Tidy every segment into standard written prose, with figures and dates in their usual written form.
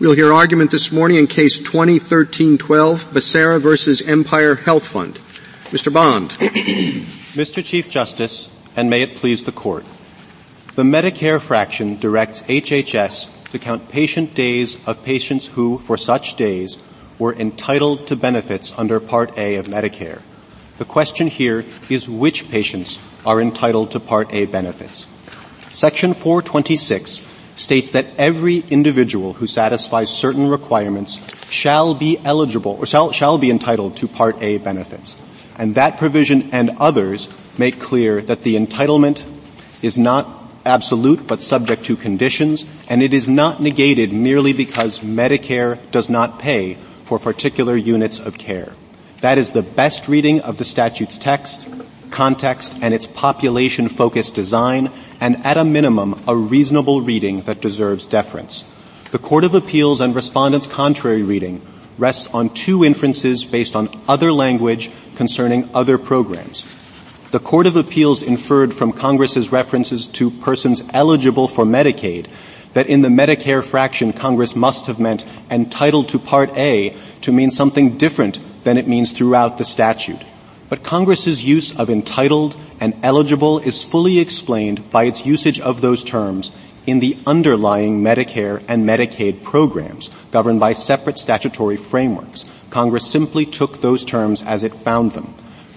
We'll hear argument this morning in Case 2013-12, Becerra versus Empire Health Fund. Mr. Bond. Mr. Chief Justice, and may it please the Court, the Medicare fraction directs HHS to count patient days of patients who, for such days, were entitled to benefits under Part A of Medicare. The question here is which patients are entitled to Part A benefits. Section 426 states that every individual who satisfies certain requirements shall be eligible or shall be entitled to Part A benefits. And that provision and others make clear that the entitlement is not absolute but subject to conditions, and it is not negated merely because Medicare does not pay for particular units of care. That is the best reading of the statute's text, context, and its population-focused design, and at a minimum, a reasonable reading that deserves deference. The Court of Appeals and Respondents' contrary reading rests on two inferences based on other language concerning other programs. The Court of Appeals inferred from Congress's references to persons eligible for Medicaid that in the Medicare fraction, Congress must have meant entitled to Part A to mean something different than it means throughout the statute. But Congress's use of entitled and eligible is fully explained by its usage of those terms in the underlying Medicare and Medicaid programs governed by separate statutory frameworks. Congress simply took those terms as it found them.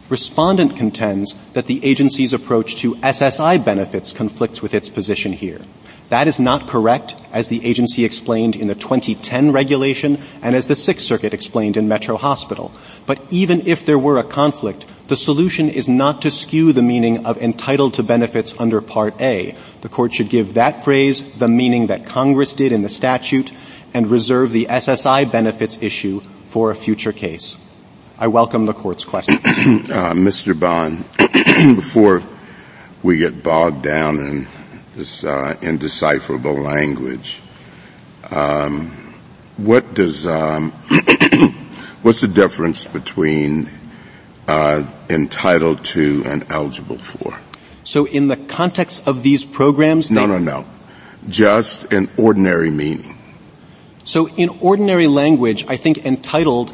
Respondent contends that the agency's approach to SSI benefits conflicts with its position here. That is not correct, as the agency explained in the 2010 regulation and as the Sixth Circuit explained in Metro Hospital. But even if there were a conflict, the solution is not to skew the meaning of entitled to benefits under Part A. The Court should give that phrase the meaning that Congress did in the statute and reserve the SSI benefits issue for a future case. I welcome the Court's questions. Mr. Bond, before we get bogged down in this indecipherable language, what's the difference between entitled to and eligible for? So in the context of these programs? No. Just an ordinary meaning. So in ordinary language, I think entitled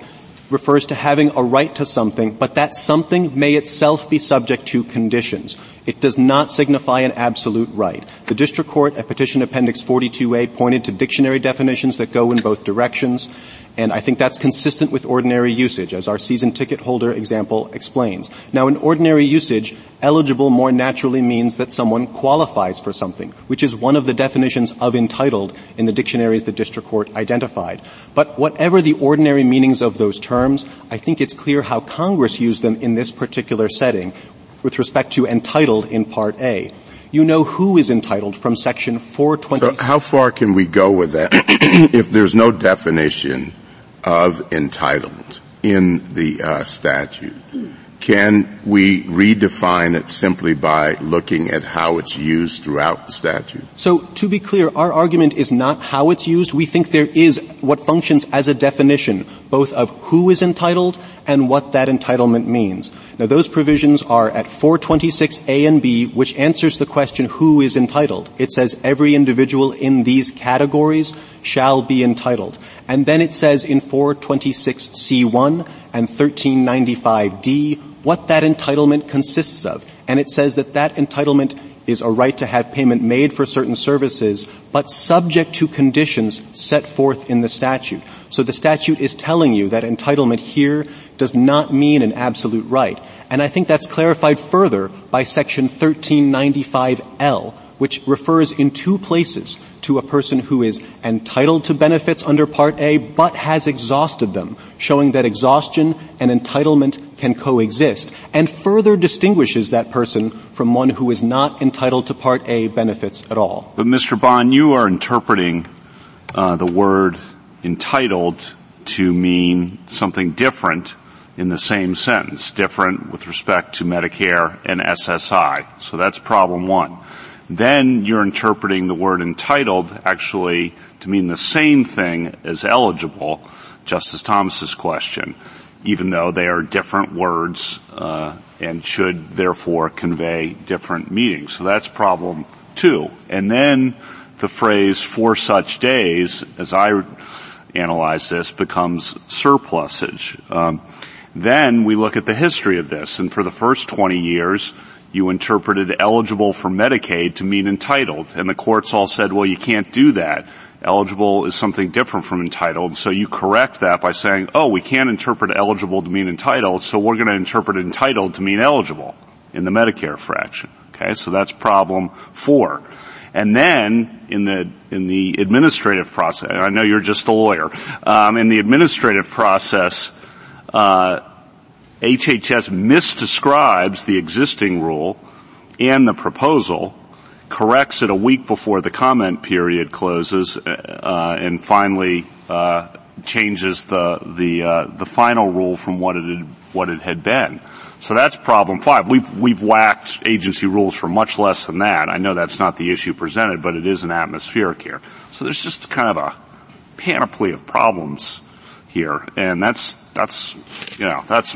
refers to having a right to something, but that something may itself be subject to conditions. It does not signify an absolute right. The District Court at Petition Appendix 42A pointed to dictionary definitions that go in both directions, and I think that's consistent with ordinary usage, as our season ticket holder example explains. Now, in ordinary usage, eligible more naturally means that someone qualifies for something, which is one of the definitions of entitled in the dictionaries the District Court identified. But whatever the ordinary meanings of those terms, I think it's clear how Congress used them in this particular setting with respect to entitled in Part A. You know who is entitled from Section 426. So how far can we go with that if there's no definition of entitled in the statute? Can we redefine it simply by looking at how it's used throughout the statute? So, to be clear, our argument is not how it's used. We think there is what functions as a definition, both of who is entitled and what that entitlement means. Now, those provisions are at 426A and B, which answers the question who is entitled. It says every individual in these categories shall be entitled. And then it says in 426C1 and 1395D what that entitlement consists of. And it says that that entitlement is a right to have payment made for certain services, but subject to conditions set forth in the statute. So the statute is telling you that entitlement here does not mean an absolute right. And I think that's clarified further by Section 1395L, which refers in two places to a person who is entitled to benefits under Part A but has exhausted them, showing that exhaustion and entitlement can coexist, and further distinguishes that person from one who is not entitled to Part A benefits at all. But, Mr. Bond, you are interpreting the word entitled to mean something different in the same sentence, different with respect to Medicare and SSI. So that's problem one. Then you're interpreting the word entitled actually to mean the same thing as eligible, Justice Thomas's question, even though they are different words and should therefore convey different meanings. So that's problem two. And then the phrase "for such days," as I analyze this, becomes surplusage. Then we look at the history of this, and for the first 20 years, you interpreted eligible for Medicaid to mean entitled, and the courts all said, well, you can't do that. Eligible is something different from entitled, so you correct that by saying, oh, we can't interpret eligible to mean entitled, so we're going to interpret entitled to mean eligible in the Medicare fraction. Okay, so that's problem 4. And then in the administrative process, and I know you're just a lawyer, in the administrative process, HHS misdescribes the existing rule and the proposal, corrects it a week before the comment period closes, and finally changes the final rule from what it had been. So that's problem 5. We've whacked agency rules for much less than that. I know that's not the issue presented, but it is an atmospheric here. So there's just kind of a panoply of problems here, and that's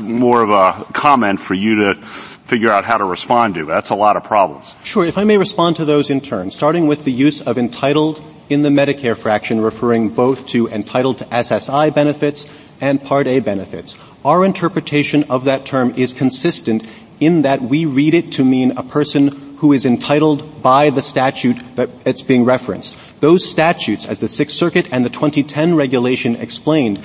more of a comment for you to figure out how to respond to. That's a lot of problems. Sure. If I may respond to those in turn, starting with the use of entitled in the Medicare fraction, referring both to entitled to SSI benefits and Part A benefits. Our interpretation of that term is consistent in that we read it to mean a person who is entitled by the statute that's being referenced. Those statutes, as the Sixth Circuit and the 2010 regulation explained,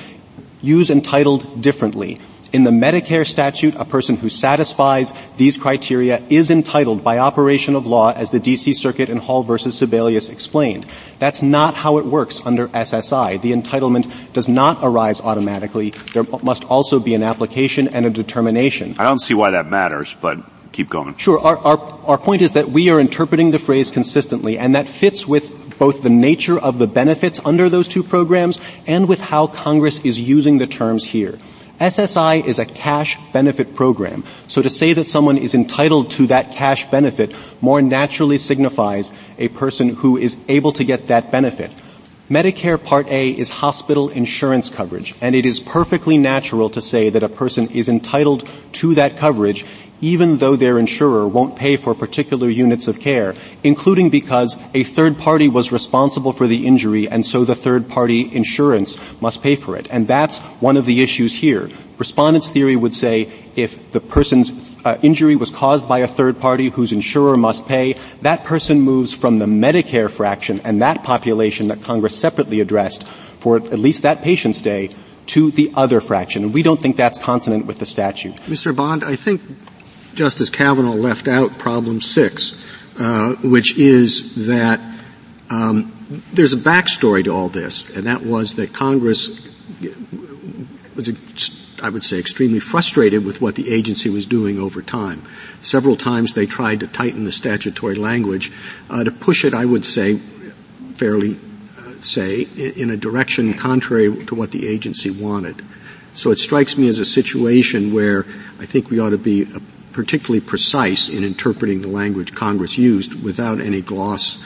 use entitled differently. In the Medicare statute, a person who satisfies these criteria is entitled by operation of law, as the D.C. Circuit and Hall versus Sebelius explained. That's not how it works under SSI. The entitlement does not arise automatically. There must also be an application and a determination. I don't see why that matters, but keep going. Sure. Our point is that we are interpreting the phrase consistently, and that fits with both the nature of the benefits under those two programs and with how Congress is using the terms here. SSI is a cash benefit program, so to say that someone is entitled to that cash benefit more naturally signifies a person who is able to get that benefit. Medicare Part A is hospital insurance coverage, and it is perfectly natural to say that a person is entitled to that coverage even though their insurer won't pay for particular units of care, including because a third party was responsible for the injury, and so the third party insurance must pay for it. And that's one of the issues here. Respondents' theory would say if the person's injury was caused by a third party whose insurer must pay, that person moves from the Medicare fraction and that population that Congress separately addressed for at least that patient's day to the other fraction. And we don't think that's consonant with the statute. Mr. Bond, I think Justice Kavanaugh left out problem 6, which is that there's a backstory to all this, and that was that Congress was, I would say, extremely frustrated with what the agency was doing over time. Several times they tried to tighten the statutory language to push it, I would say, fairly in a direction contrary to what the agency wanted. So it strikes me as a situation where I think we ought to be particularly precise in interpreting the language Congress used without any gloss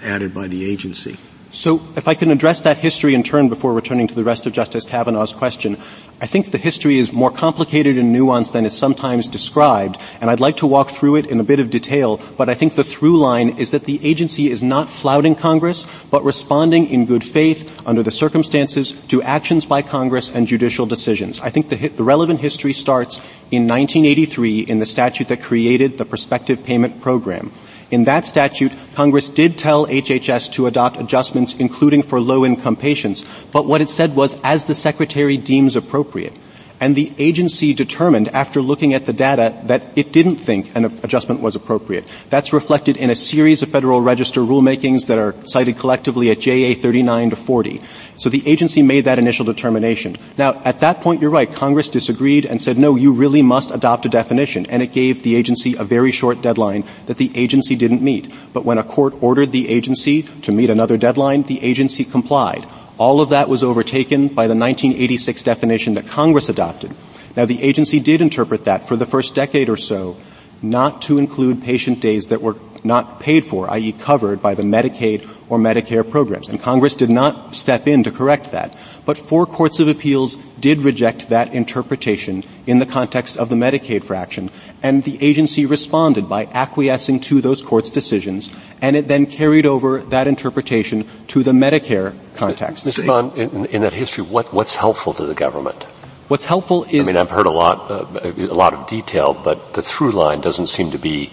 added by the agency. So if I can address that history in turn before returning to the rest of Justice Kavanaugh's question, I think the history is more complicated and nuanced than is sometimes described, and I'd like to walk through it in a bit of detail, but I think the through line is that the agency is not flouting Congress, but responding in good faith under the circumstances to actions by Congress and judicial decisions. I think the relevant history starts in 1983 in the statute that created the prospective payment program. In that statute, Congress did tell HHS to adopt adjustments, including for low-income patients, but what it said was, as the Secretary deems appropriate. And the agency determined, after looking at the data, that it didn't think an adjustment was appropriate. That's reflected in a series of Federal Register rulemakings that are cited collectively at JA 39 to 40. So the agency made that initial determination. Now, at that point, you're right. Congress disagreed and said, no, you really must adopt a definition. And it gave the agency a very short deadline that the agency didn't meet. But when a court ordered the agency to meet another deadline, the agency complied. All of that was overtaken by the 1986 definition that Congress adopted. Now, the agency did interpret that for the first decade or so not to include patient days that were not paid for, i.e. covered by the Medicaid or Medicare programs. And Congress did not step in to correct that. But four courts of appeals did reject that interpretation in the context of the Medicaid fraction, and the agency responded by acquiescing to those courts' decisions, and it then carried over that interpretation to the Medicare context. Mr. Bond, in that history, what's helpful to the government? What's helpful is... I've heard a lot of detail, but the through line doesn't seem to be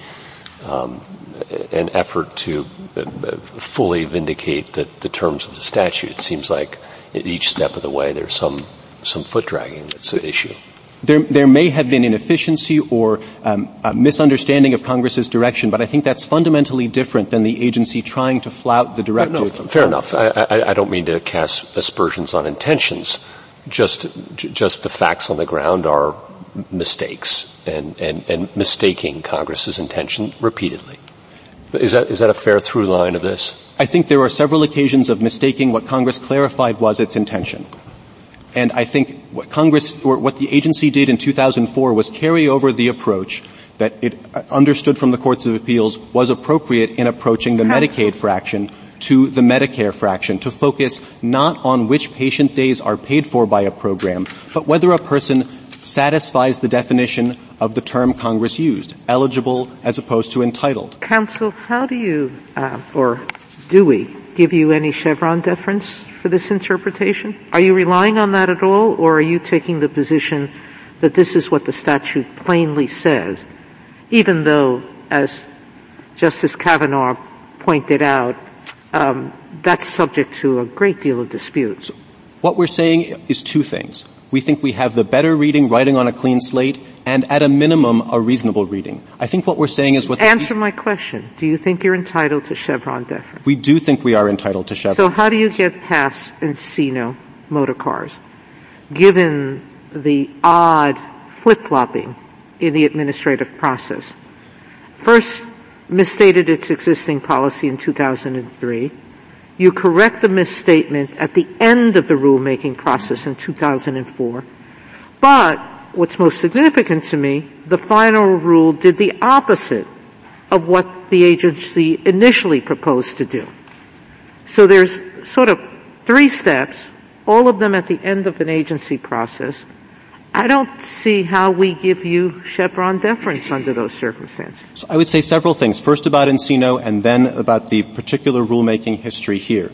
an effort to fully vindicate the terms of the statute. It seems like at each step of the way there's some foot dragging that's an issue. There may have been inefficiency or a misunderstanding of Congress's direction, but I think that's fundamentally different than the agency trying to flout the directive. No, fair enough. I don't mean to cast aspersions on intentions. Just the facts on the ground are mistakes and mistaking Congress's intention repeatedly. Is that a fair through line of this? I think there are several occasions of mistaking. What Congress clarified was its intention. And I think what Congress or what the agency did in 2004 was carry over the approach that it understood from the courts of appeals was appropriate in approaching the Medicaid fraction to the Medicare fraction, to focus not on which patient days are paid for by a program, but whether a person satisfies the definition of the term Congress used, eligible as opposed to entitled. Counsel, how do you, or do we, give you any Chevron deference for this interpretation? Are you relying on that at all, or are you taking the position that this is what the statute plainly says, even though, as Justice Kavanaugh pointed out, that's subject to a great deal of dispute? So what we're saying is two things. We think we have the better reading, writing on a clean slate, and at a minimum, a reasonable reading. I think what we're saying is what... Answer my question. Do you think you're entitled to Chevron deference? We do think we are entitled to Chevron. So how do you get past Encino motor cars, given the odd flip-flopping in the administrative process? First, misstated its existing policy in 2003. You correct the misstatement at the end of the rulemaking process in 2004. But what's most significant to me, the final rule did the opposite of what the agency initially proposed to do. So there's sort of three steps, all of them at the end of an agency process. I don't see how we give you Chevron deference under those circumstances. So I would say several things, first about Encino and then about the particular rulemaking history here.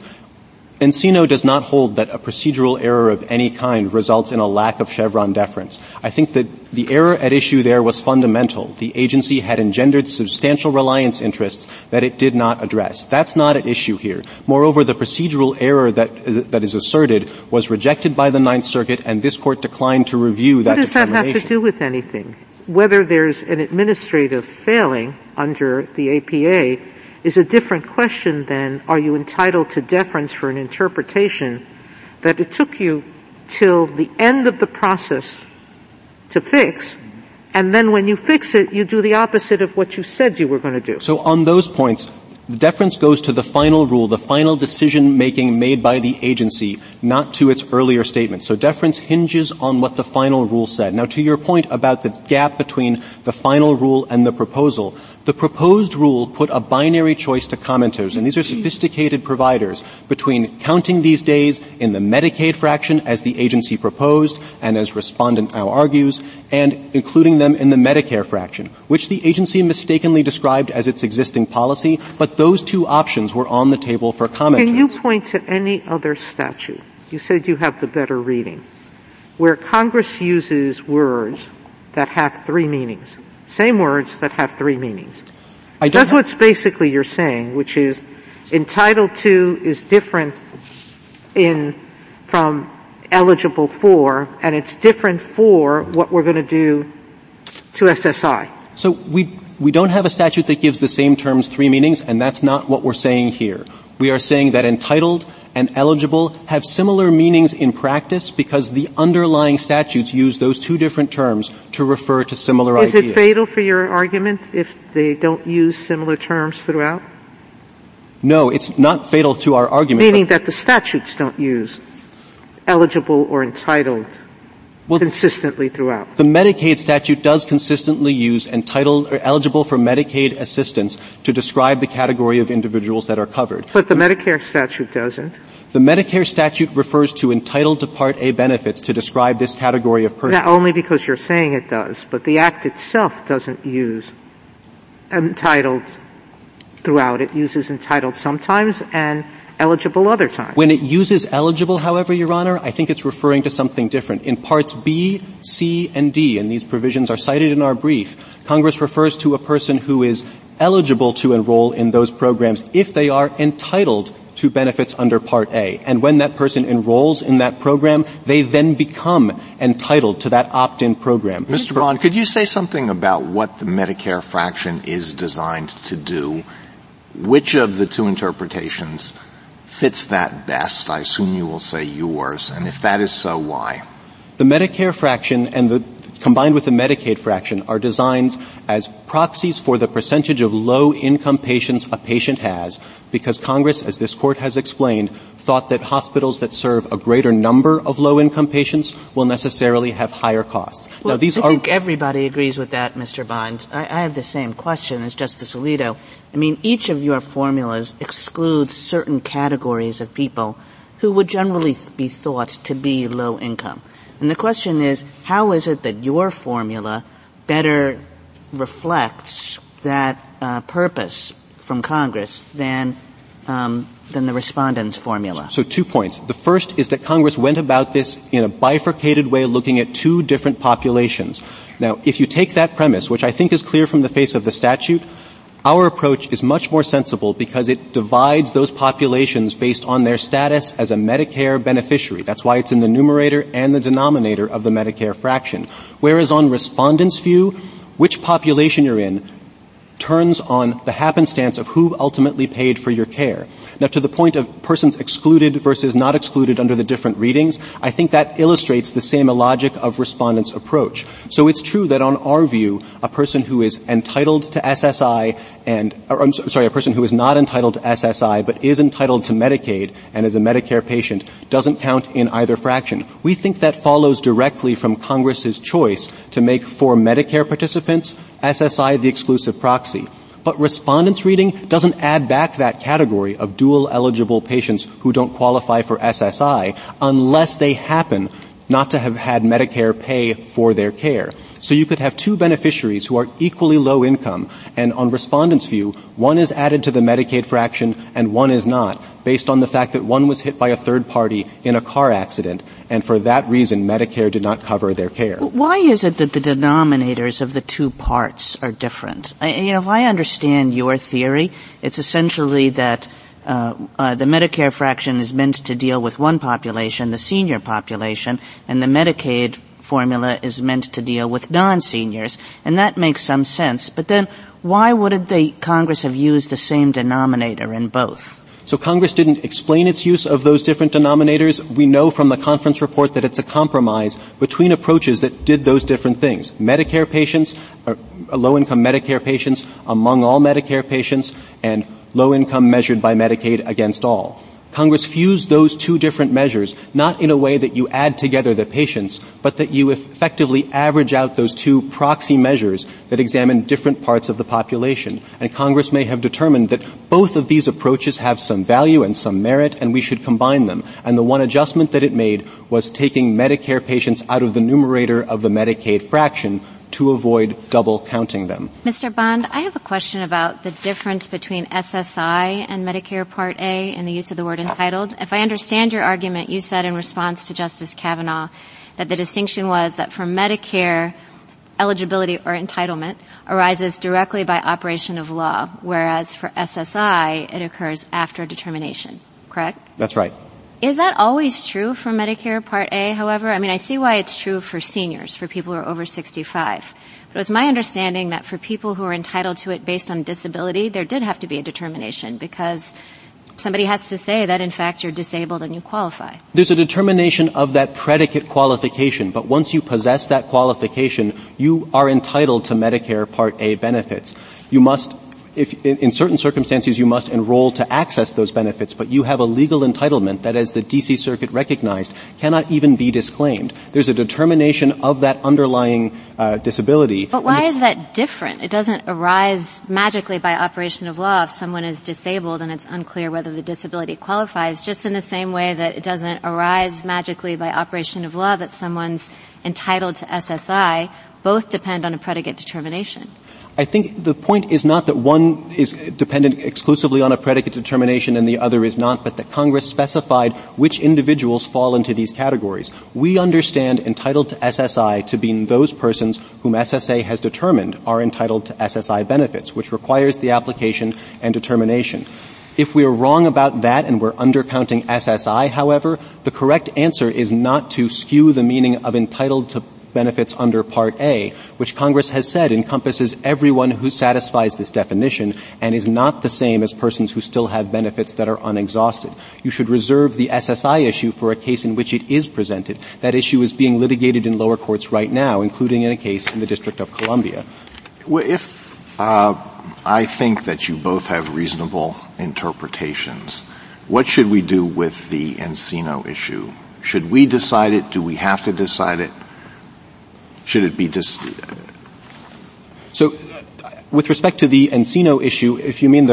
Encino does not hold that a procedural error of any kind results in a lack of Chevron deference. I think that the error at issue there was fundamental. The agency had engendered substantial reliance interests that it did not address. That's not at issue here. Moreover, the procedural error that is asserted was rejected by the Ninth Circuit, and this Court declined to review that determination. What does that have to do with anything? Whether there's an administrative failing under the APA is a different question than are you entitled to deference for an interpretation that it took you till the end of the process to fix, and then when you fix it, you do the opposite of what you said you were going to do. So on those points, the deference goes to the final rule, the final decision-making made by the agency, not to its earlier statement. So deference hinges on what the final rule said. Now, to your point about the gap between the final rule and the proposal, the proposed rule put a binary choice to commenters, and these are sophisticated providers, between counting these days in the Medicaid fraction, as the agency proposed and as respondent now argues, and including them in the Medicare fraction, which the agency mistakenly described as its existing policy, but those two options were on the table for commenters. Can you point to any other statute? You said you have the better reading, where Congress uses words that have three meanings. Same words that have three meanings. That's what's basically you're saying, which is entitled to is different from eligible for, and it's different for what we're going to do to SSI. So we don't have a statute that gives the same terms three meanings, and that's not what we're saying here. We are saying that entitled and eligible have similar meanings in practice because the underlying statutes use those two different terms to refer to similar ideas. Is it fatal for your argument if they don't use similar terms throughout? No, it's not fatal to our argument. Meaning that the statutes don't use eligible or entitled consistently throughout? The Medicaid statute does consistently use entitled or eligible for Medicaid assistance to describe the category of individuals that are covered. But the Medicare statute doesn't. The Medicare statute refers to entitled to Part A benefits to describe this category of person. Not only because you're saying it does, but the Act itself doesn't use entitled throughout. It uses entitled sometimes and eligible other times. When it uses eligible, however, Your Honor, I think it's referring to something different. In Parts B, C, and D, and these provisions are cited in our brief, Congress refers to a person who is eligible to enroll in those programs if they are entitled to benefits under Part A. And when that person enrolls in that program, they then become entitled to that opt-in program. Mr. Braun, could you say something about what the Medicare fraction is designed to do? Which of the two interpretations fits that best? I assume you will say yours. And if that is so, why? The Medicare fraction and the combined with the Medicaid fraction are designed as proxies for the percentage of low-income patients a patient has, because Congress, as this Court has explained, thought that hospitals that serve a greater number of low-income patients will necessarily have higher costs. Well, now, I think everybody agrees with that, Mr. Bond. I have the same question as Justice Alito. I mean, each of your formulas excludes certain categories of people who would generally be thought to be low income. And the question is, how is it that your formula better reflects that purpose from Congress than the respondent's formula? So 2 points. The first is that Congress went about this in a bifurcated way, looking at two different populations. Now, if you take that premise, which I think is clear from the face of the statute, our approach is much more sensible because it divides those populations based on their status as a Medicare beneficiary. That's why it's in the numerator and the denominator of the Medicare fraction. Whereas on respondents' view, which population you're in turns on the happenstance of who ultimately paid for your care. Now, to the point of persons excluded versus not excluded under the different readings, I think that illustrates the same illogic of respondents' approach. So it's true that on our view, a person who is entitled to SSI a person who is not entitled to SSI but is entitled to Medicaid and is a Medicare patient doesn't count in either fraction. We think that follows directly from Congress's choice to make for Medicare participants SSI the exclusive proxy. But respondents' reading doesn't add back that category of dual-eligible patients who don't qualify for SSI unless they happen not to have had Medicare pay for their care. So you could have two beneficiaries who are equally low income, and on respondents' view, one is added to the Medicaid fraction and one is not, based on the fact that one was hit by a third party in a car accident, and for that reason, Medicare did not cover their care. Why is it that the denominators of the two parts are different? If I understand your theory, it's essentially that the Medicare fraction is meant to deal with one population, the senior population, and the Medicaid formula is meant to deal with non-seniors, and that makes some sense. But then why wouldn't Congress have used the same denominator in both? So Congress didn't explain its use of those different denominators. We know from the conference report that it's a compromise between approaches that did those different things. Medicare patients, low-income Medicare patients, among all Medicare patients, and low income measured by Medicaid against all. Congress fused those two different measures, not in a way that you add together the patients, but that you effectively average out those two proxy measures that examine different parts of the population. And Congress may have determined that both of these approaches have some value and some merit, and we should combine them. And the one adjustment that it made was taking Medicare patients out of the numerator of the Medicaid fraction to avoid double counting them. Mr. Bond, I have a question about the difference between SSI and Medicare Part A and the use of the word entitled. If I understand your argument, you said in response to Justice Kavanaugh that the distinction was that for Medicare, eligibility or entitlement arises directly by operation of law, whereas for SSI, it occurs after determination, correct? That's right. Is that always true for Medicare Part A, however? I mean, I see why it's true for seniors, for people who are over 65. But it was my understanding that for people who are entitled to it based on disability, there did have to be a determination because somebody has to say that, in fact, you're disabled and you qualify. There's a determination of that predicate qualification, but once you possess that qualification, you are entitled to Medicare Part A benefits. You must if in certain circumstances you must enroll to access those benefits, but you have a legal entitlement that, as the D.C. Circuit recognized, cannot even be disclaimed. There's a determination of that underlying disability. But why is that different? It doesn't arise magically by operation of law if someone is disabled and it's unclear whether the disability qualifies, just in the same way that it doesn't arise magically by operation of law that someone's entitled to SSI. Both depend on a predicate determination. I think the point is not that one is dependent exclusively on a predicate determination and the other is not, but that Congress specified which individuals fall into these categories. We understand entitled to SSI to be those persons whom SSA has determined are entitled to SSI benefits, which requires the application and determination. If we are wrong about that and we're undercounting SSI, however, the correct answer is not to skew the meaning of entitled to benefits under Part A, which Congress has said encompasses everyone who satisfies this definition and is not the same as persons who still have benefits that are unexhausted. You should reserve the SSI issue for a case in which it is presented. That issue is being litigated in lower courts right now, including in a case in the District of Columbia. Well, if I think that you both have reasonable interpretations, what should we do with the Encino issue? Should we decide it? Do we have to decide it? Should it be just so? With respect to the Encino issue, if you mean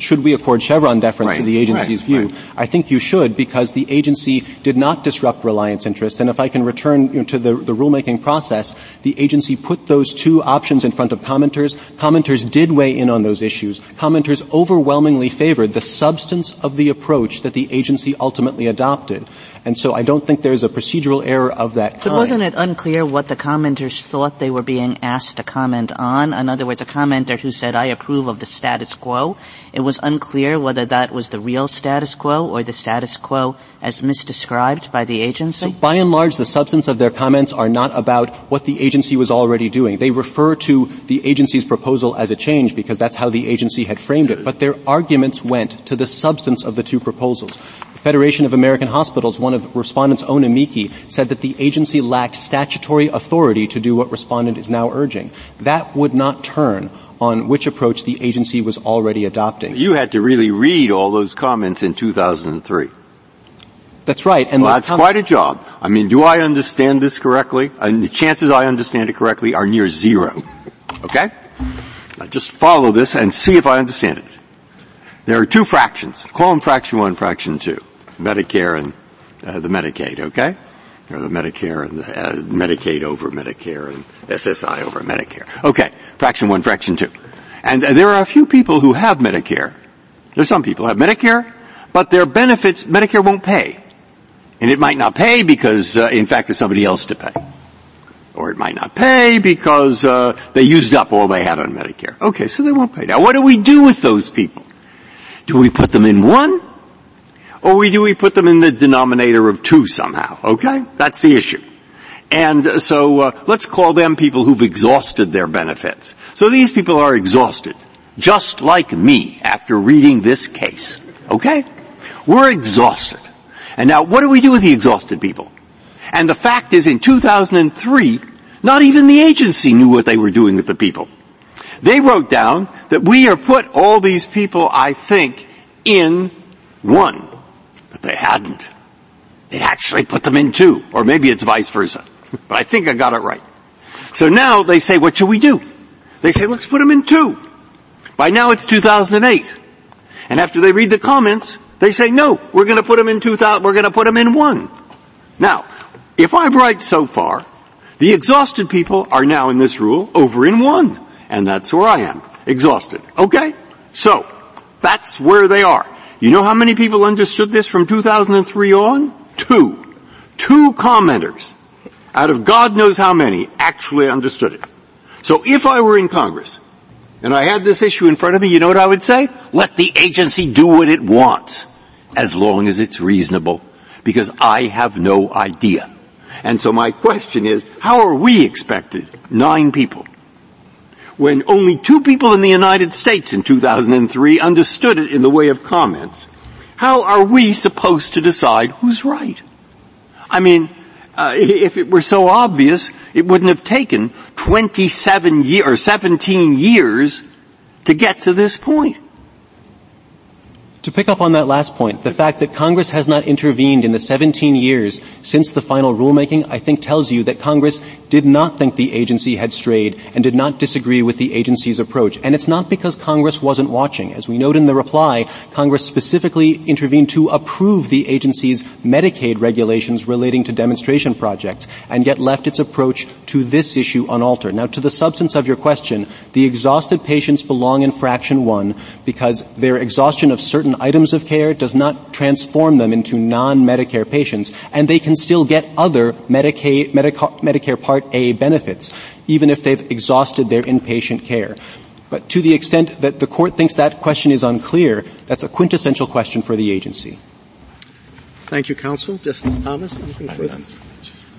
should we accord Chevron deference to the agency's view, I think you should, because the agency did not disrupt reliance interests. And if I can return to the rulemaking process, the agency put those two options in front of commenters. Commenters did weigh in on those issues. Commenters overwhelmingly favored the substance of the approach that the agency ultimately adopted. And so I don't think there's a procedural error of that kind. But wasn't it unclear what the commenters thought they were being asked to comment on? In other words, a commenter who said, I approve of the status quo. It was unclear whether that was the real status quo or the status quo as misdescribed by the agency. So by and large, the substance of their comments are not about what the agency was already doing. They refer to the agency's proposal as a change because that's how the agency had framed it. But their arguments went to the substance of the two proposals. The Federation of American Hospitals, one of Respondent's own amici, said that the agency lacked statutory authority to do what Respondent is now urging. That would not turn on which approach the agency was already adopting. You had to really read all those comments in 2003. That's right. And that's quite a job. I mean, do I understand this correctly? And the chances I understand it correctly are near zero. Okay? Now just follow this and see if I understand it. There are two fractions. Call them fraction one, fraction two. Medicare and the Medicaid, okay? Or the Medicare and the Medicaid over Medicare and SSI over Medicare. Okay, fraction one, fraction two. And there are a few people who have Medicare. There's some people who have Medicare, but their benefits, Medicare won't pay. And it might not pay because, in fact, there's somebody else to pay. Or it might not pay because they used up all they had on Medicare. Okay, so they won't pay. Now, what do we do with those people? Do we put them in one? Or do we put them in the denominator of two somehow? Okay? That's the issue. And so let's call them people who've exhausted their benefits. So these people are exhausted, just like me after reading this case. Okay? We're exhausted. And now what do we do with the exhausted people? And the fact is in 2003, not even the agency knew what they were doing with the people. They wrote down that we are put all these people, I think, in one. But they hadn't. They'd actually put them in two. Or maybe it's vice versa. But I think I got it right. So now they say, what should we do? They say, let's put them in two. By now it's 2008. And after they read the comments, they say, no, we're going to put them in we're going to put them in one. Now, if I'm right so far, the exhausted people are now in this rule over in one. And that's where I am. Exhausted. Okay? So, that's where they are. You know how many people understood this from 2003 on? Two. Two commenters out of God knows how many actually understood it. So if I were in Congress and I had this issue in front of me, you know what I would say? Let the agency do what it wants as long as it's reasonable, because I have no idea. And so my question is, how are we expected, 9 people, when only 2 people in the United States in 2003 understood it in the way of comments, how are we supposed to decide who's right? I mean, if it were so obvious, it wouldn't have taken 17 years to get to this point. To pick up on that last point, the fact that Congress has not intervened in the 17 years since the final rulemaking, I think, tells you that Congress did not think the agency had strayed and did not disagree with the agency's approach. And it's not because Congress wasn't watching. As we note in the reply, Congress specifically intervened to approve the agency's Medicaid regulations relating to demonstration projects and yet left its approach to this issue unaltered. Now, to the substance of your question, the exhausted patients belong in Fraction 1 because their exhaustion of certain items of care does not transform them into non-Medicare patients, and they can still get other Medicare Part A benefits, even if they've exhausted their inpatient care. But to the extent that the Court thinks that question is unclear, that's a quintessential question for the agency. Thank you, Counsel. Justice Thomas, anything further?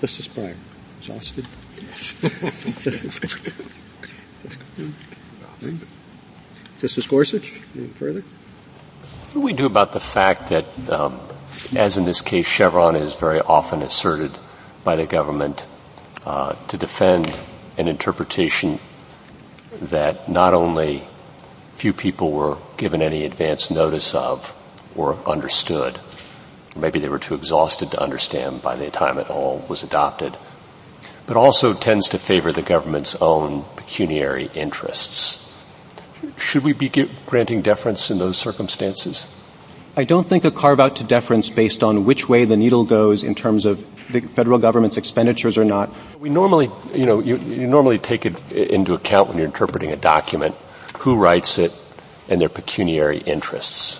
Justice Breyer, exhausted? Yes. Justice Gorsuch, anything further? What do we do about the fact that, as in this case, Chevron is very often asserted by the government to defend an interpretation that not only few people were given any advance notice of or understood, or maybe they were too exhausted to understand by the time it all was adopted, but also tends to favor the government's own pecuniary interests? Should we be granting deference in those circumstances? I don't think a carve-out to deference based on which way the needle goes in terms of the federal government's expenditures or not. We normally, you normally take it into account when you're interpreting a document, who writes it, and their pecuniary interests.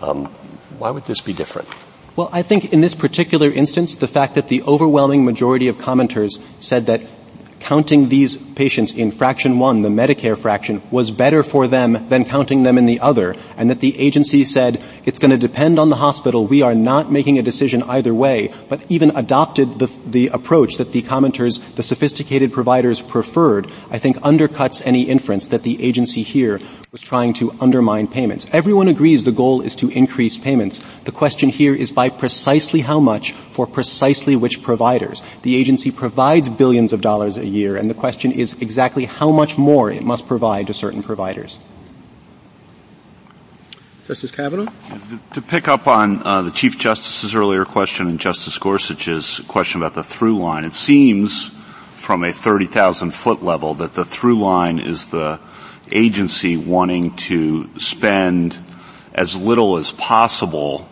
Why would this be different? Well, I think in this particular instance, the fact that the overwhelming majority of commenters said that counting these patients in Fraction 1, the Medicare fraction, was better for them than counting them in the other, and that the agency said, it's going to depend on the hospital. We are not making a decision either way, but even adopted the approach that the commenters, the sophisticated providers preferred, I think undercuts any inference that the agency here was trying to undermine payments. Everyone agrees the goal is to increase payments. The question here is by precisely how much for precisely which providers. The agency provides billions of dollars a year, and the question is exactly how much more it must provide to certain providers. Justice Kavanaugh? To pick up on the Chief Justice's earlier question and Justice Gorsuch's question about the through line, it seems from a 30,000-foot level that the through line is the agency wanting to spend as little as possible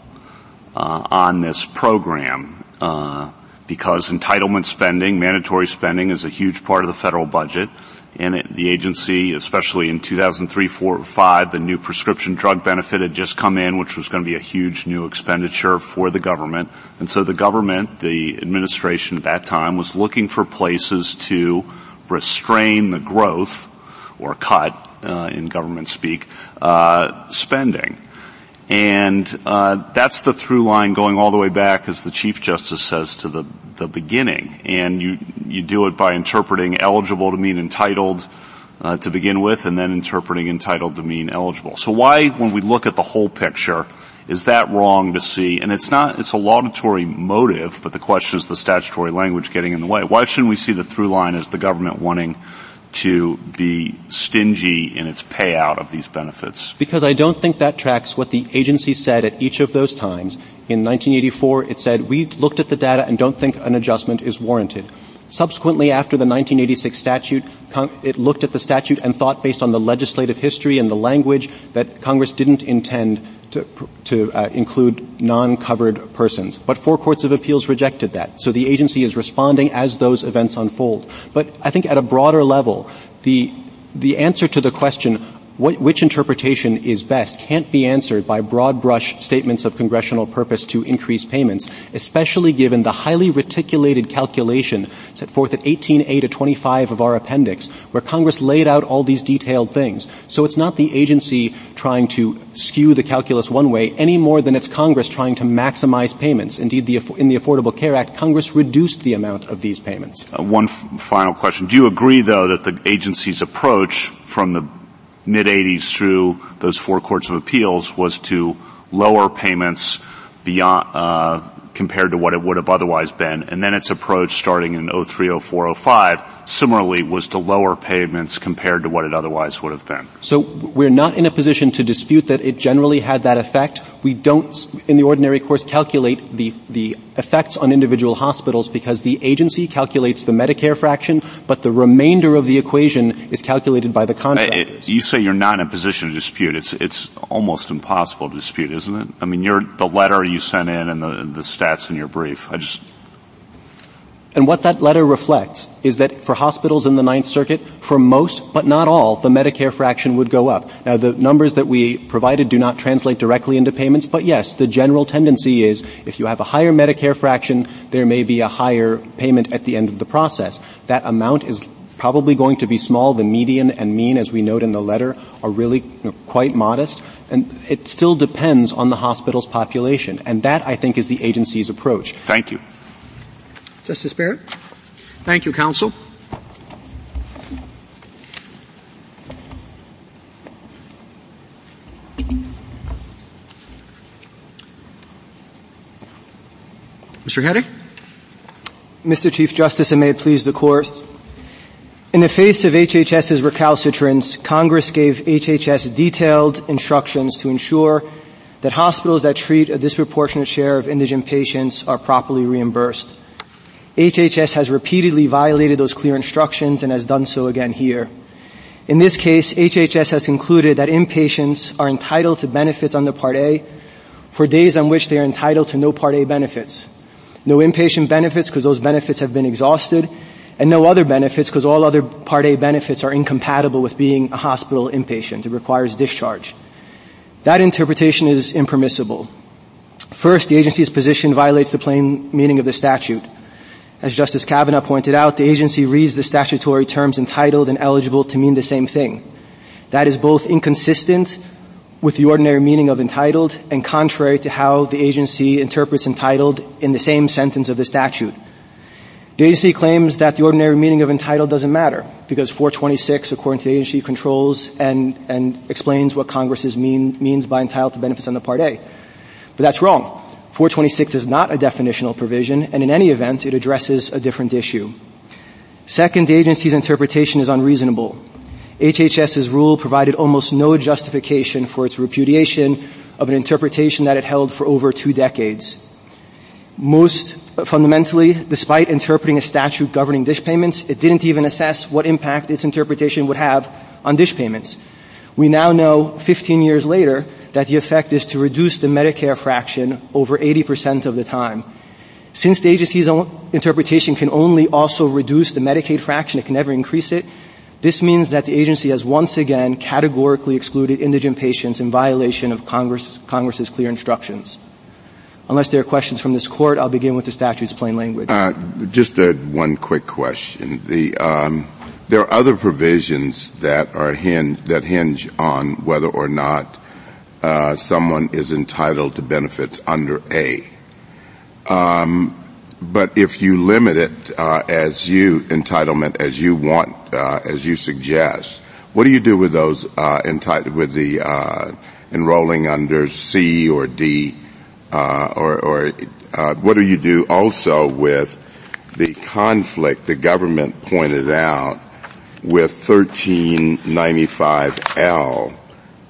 on this program because entitlement spending, mandatory spending, is a huge part of the federal budget, and the agency, especially in 2003, 4, 5, the new prescription drug benefit had just come in, which was going to be a huge new expenditure for the government. And so the government, the administration at that time, was looking for places to restrain the growth or cut, in government speak, spending. And that's the through line going all the way back, as the Chief Justice says, to the beginning. And you do it by interpreting eligible to mean entitled to begin with, and then interpreting entitled to mean eligible. So why, when we look at the whole picture, is that wrong to see? And it's a laudatory motive, but the question is the statutory language getting in the way. Why shouldn't we see the through line as the government wanting to be stingy in its payout of these benefits? Because I don't think that tracks what the agency said at each of those times. In 1984, it said, we looked at the data and don't think an adjustment is warranted. Subsequently, after the 1986 statute, it looked at the statute and thought, based on the legislative history and the language, that Congress didn't intend to include non-covered persons. But four courts of appeals rejected that. So the agency is responding as those events unfold. But I think at a broader level, the answer to the question, which interpretation is best, can't be answered by broad brush statements of congressional purpose to increase payments, especially given the highly reticulated calculation set forth at 18A to 25 of our appendix, where Congress laid out all these detailed things. So it's not the agency trying to skew the calculus one way any more than it's Congress trying to maximize payments. Indeed, in the Affordable Care Act, Congress reduced the amount of these payments. One final question. Do you agree, though, that the agency's approach from the mid-80s through those four courts of appeals was to lower payments beyond compared to what it would have otherwise been. And then its approach starting in 03, 04, 05, similarly was to lower payments compared to what it otherwise would have been. So we're not in a position to dispute that it generally had that effect. We don't, in the ordinary course, calculate the effects on individual hospitals because the agency calculates the Medicare fraction, but the remainder of the equation is calculated by the contractors. You say you're not in a position to dispute. It's almost impossible to dispute, isn't it? I mean, the letter you sent in and the stats in your brief. And what that letter reflects is that for hospitals in the Ninth Circuit, for most, but not all, the Medicare fraction would go up. Now, the numbers that we provided do not translate directly into payments, but yes, the general tendency is if you have a higher Medicare fraction, there may be a higher payment at the end of the process. That amount is probably going to be small. The median and mean, as we note in the letter, are really quite modest. And it still depends on the hospital's population. And that, I think, is the agency's approach. Thank you. Justice Barrett? Thank you, counsel. Mr. Hedrick? Mr. Chief Justice, and may it please the Court, in the face of HHS's recalcitrance, Congress gave HHS detailed instructions to ensure that hospitals that treat a disproportionate share of indigent patients are properly reimbursed. HHS has repeatedly violated those clear instructions and has done so again here. In this case, HHS has concluded that inpatients are entitled to benefits under Part A for days on which they are entitled to no Part A benefits. No inpatient benefits because those benefits have been exhausted, and no other benefits because all other Part A benefits are incompatible with being a hospital inpatient. It requires discharge. That interpretation is impermissible. First, the agency's position violates the plain meaning of the statute. As Justice Kavanaugh pointed out, the agency reads the statutory terms entitled and eligible to mean the same thing. That is both inconsistent with the ordinary meaning of entitled and contrary to how the agency interprets entitled in the same sentence of the statute. The agency claims that the ordinary meaning of entitled doesn't matter because 426, according to the agency, controls and explains what Congress means by entitled to benefits under Part A. But that's wrong. 426 is not a definitional provision, and in any event, it addresses a different issue. Second, the agency's interpretation is unreasonable. HHS's rule provided almost no justification for its repudiation of an interpretation that it held for over 2 decades. Most fundamentally, despite interpreting a statute governing DISH payments, it didn't even assess what impact its interpretation would have on DISH payments. We now know 15 years later that the effect is to reduce the Medicare fraction over 80% of the time. Since the agency's own interpretation can only also reduce the Medicaid fraction, it can never increase it, this means that the agency has once again categorically excluded indigent patients in violation of Congress's clear instructions. Unless there are questions from this Court, I'll begin with the statute's plain language. Just one quick question. There are other provisions that hinge on whether or not someone is entitled to benefits under A. But if you limit it as you suggest, what do you do with those enrolling under C or D, or what do you do also with the conflict the government pointed out with 1395L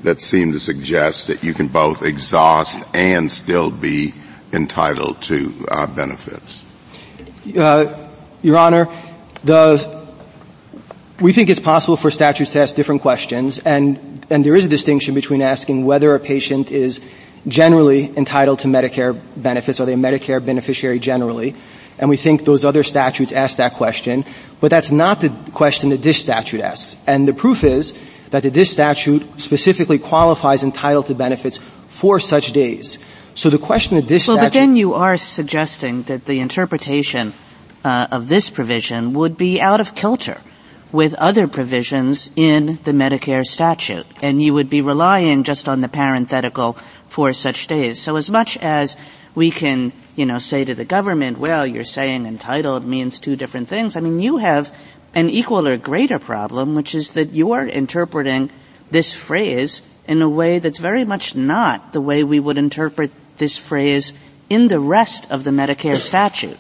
that seemed to suggest that you can both exhaust and still be entitled to benefits? Your Honor, we think it's possible for statutes to ask different questions, and there is a distinction between asking whether a patient is generally entitled to Medicare benefits, are they a Medicare beneficiary generally, and we think those other statutes ask that question, but that's not the question the DISH statute asks. And the proof is that the DISH statute specifically qualifies entitled to benefits for such days. So the question the DISH statute... Well, but then you are suggesting that the interpretation of this provision would be out of kilter with other provisions in the Medicare statute, and you would be relying just on the parenthetical for such days. So as much as we can, say to the government, well, you're saying entitled means 2 different things. I mean, you have an equal or greater problem, which is that you are interpreting this phrase in a way that's very much not the way we would interpret this phrase in the rest of the Medicare statute?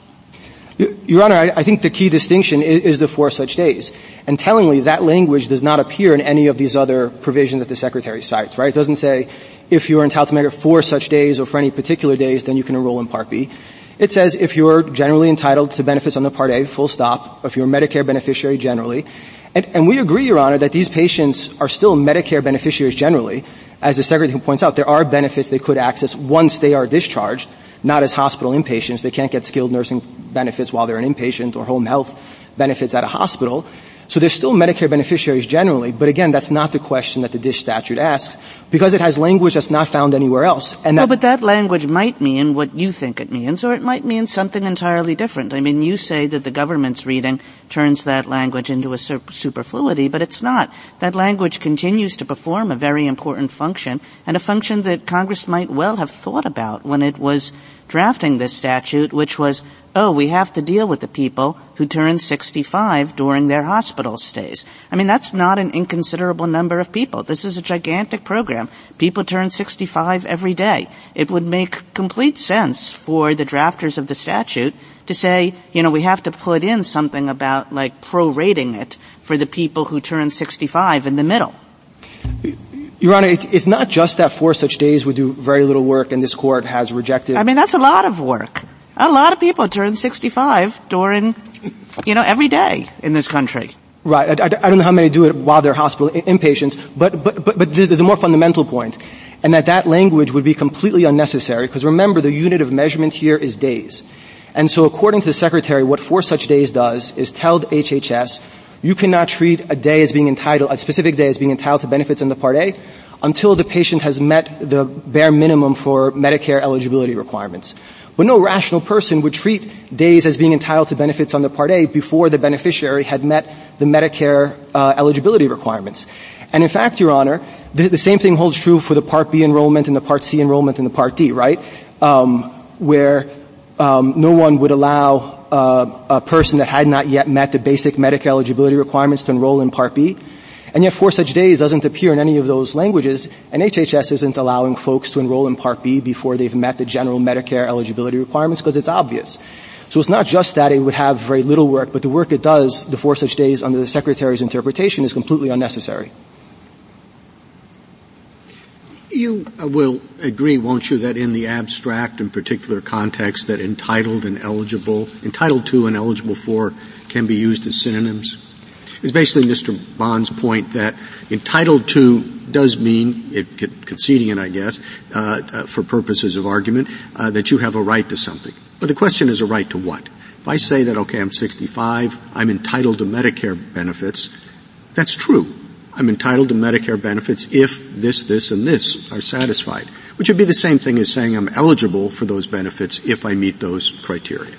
Your Honor, I think the key distinction is the four such days. And tellingly, that language does not appear in any of these other provisions that the Secretary cites, right? It doesn't say, if you're entitled to Medicare for such days or for any particular days, then you can enroll in Part B. It says if you're generally entitled to benefits under Part A, full stop, if you're a Medicare beneficiary generally. And we agree, Your Honor, that these patients are still Medicare beneficiaries generally. As the Secretary points out, there are benefits they could access once they are discharged, not as hospital inpatients. They can't get skilled nursing benefits while they're an inpatient or home health benefits at a hospital. So they're still Medicare beneficiaries generally, but again, that's not the question that the DISH statute asks because it has language that's not found anywhere else. And no, but that language might mean what you think it means, or it might mean something entirely different. I mean, you say that the government's reading turns that language into a superfluity, but it's not. That language continues to perform a very important function, and a function that Congress might well have thought about when it was drafting this statute, which was, oh, we have to deal with the people who turn 65 during their hospital stays. I mean, that's not an inconsiderable number of people. This is a gigantic program. People turn 65 every day. It would make complete sense for the drafters of the statute to say, you know, we have to put in something about, like, prorating it for the people who turn 65 in the middle. Your Honor, it's not just that four such days would do very little work and this Court has rejected. I mean, that's a lot of work. A lot of people turn 65 during, you know, every day in this country. Right. I don't know how many do it while they're hospital inpatients, but there's a more fundamental point, and that language would be completely unnecessary because, remember, the unit of measurement here is days. And so according to the Secretary, what four such days does is tell HHS, you cannot treat a specific day as being entitled to benefits under Part A until the patient has met the bare minimum for Medicare eligibility requirements. But no rational person would treat days as being entitled to benefits under Part A before the beneficiary had met the Medicare eligibility requirements. And in fact, Your Honor, the same thing holds true for the Part B enrollment and the Part C enrollment and the Part D, right? Where no one would allow a person that had not yet met the basic Medicare eligibility requirements to enroll in Part B. And yet four such days doesn't appear in any of those languages, and HHS isn't allowing folks to enroll in Part B before they've met the general Medicare eligibility requirements because it's obvious. So it's not just that it would have very little work, but the work it does, the four such days under the Secretary's interpretation, is completely unnecessary. You will agree, won't you, that in the abstract and particular context that entitled to and eligible for can be used as synonyms? It's basically Mr. Bond's point that entitled to does mean, conceding it, I guess, for purposes of argument, that you have a right to something. But the question is a right to what? If I say that, okay, I'm 65, I'm entitled to Medicare benefits, that's true. I'm entitled to Medicare benefits if this, this, and this are satisfied, which would be the same thing as saying I'm eligible for those benefits if I meet those criteria.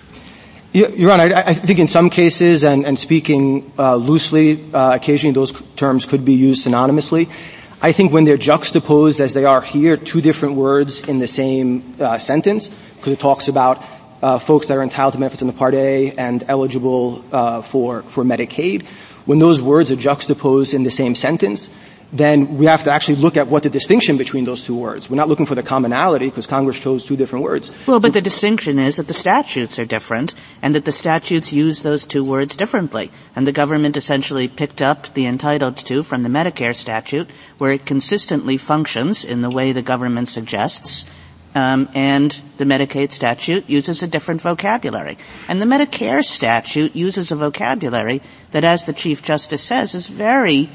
Your Honor, I think in some cases, and speaking loosely, occasionally those terms could be used synonymously. I think when they're juxtaposed, as they are here, two different words in the same sentence, because it talks about folks that are entitled to benefits in the Part A and eligible for Medicaid. When those words are juxtaposed in the same sentence, then we have to actually look at what the distinction between those two words. We're not looking for the commonality because Congress chose two different words. Well, but the distinction is that the statutes are different and that the statutes use those two words differently. And the government essentially picked up the entitled to from the Medicare statute, where it consistently functions in the way the government suggests, and the Medicaid statute uses a different vocabulary. And the Medicare statute uses a vocabulary that, as the Chief Justice says, is very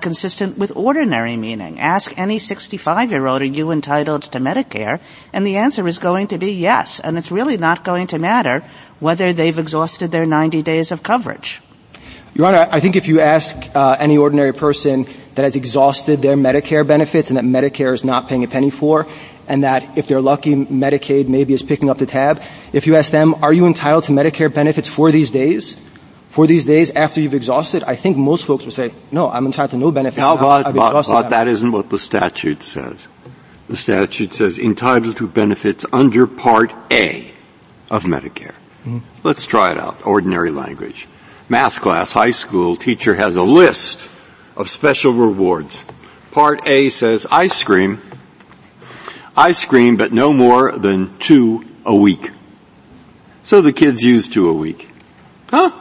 consistent with ordinary meaning. Ask any 65-year-old, are you entitled to Medicare? And the answer is going to be yes. And it's really not going to matter whether they've exhausted their 90 days of coverage. Your Honor, I think if you ask any ordinary person that has exhausted their Medicare benefits and that Medicare is not paying a penny for, and that if they're lucky, Medicaid maybe is picking up the tab, if you ask them, are you entitled to Medicare benefits for these days after you've exhausted, I think most folks would say, no, I'm entitled to no benefits. But that isn't what the statute says. The statute says entitled to benefits under Part A of Medicare. Mm-hmm. Let's try it out, ordinary language. Math class, high school, teacher has a list of special rewards. Part A says ice cream, but no more than 2 a week. So the kid's used to a week. Huh?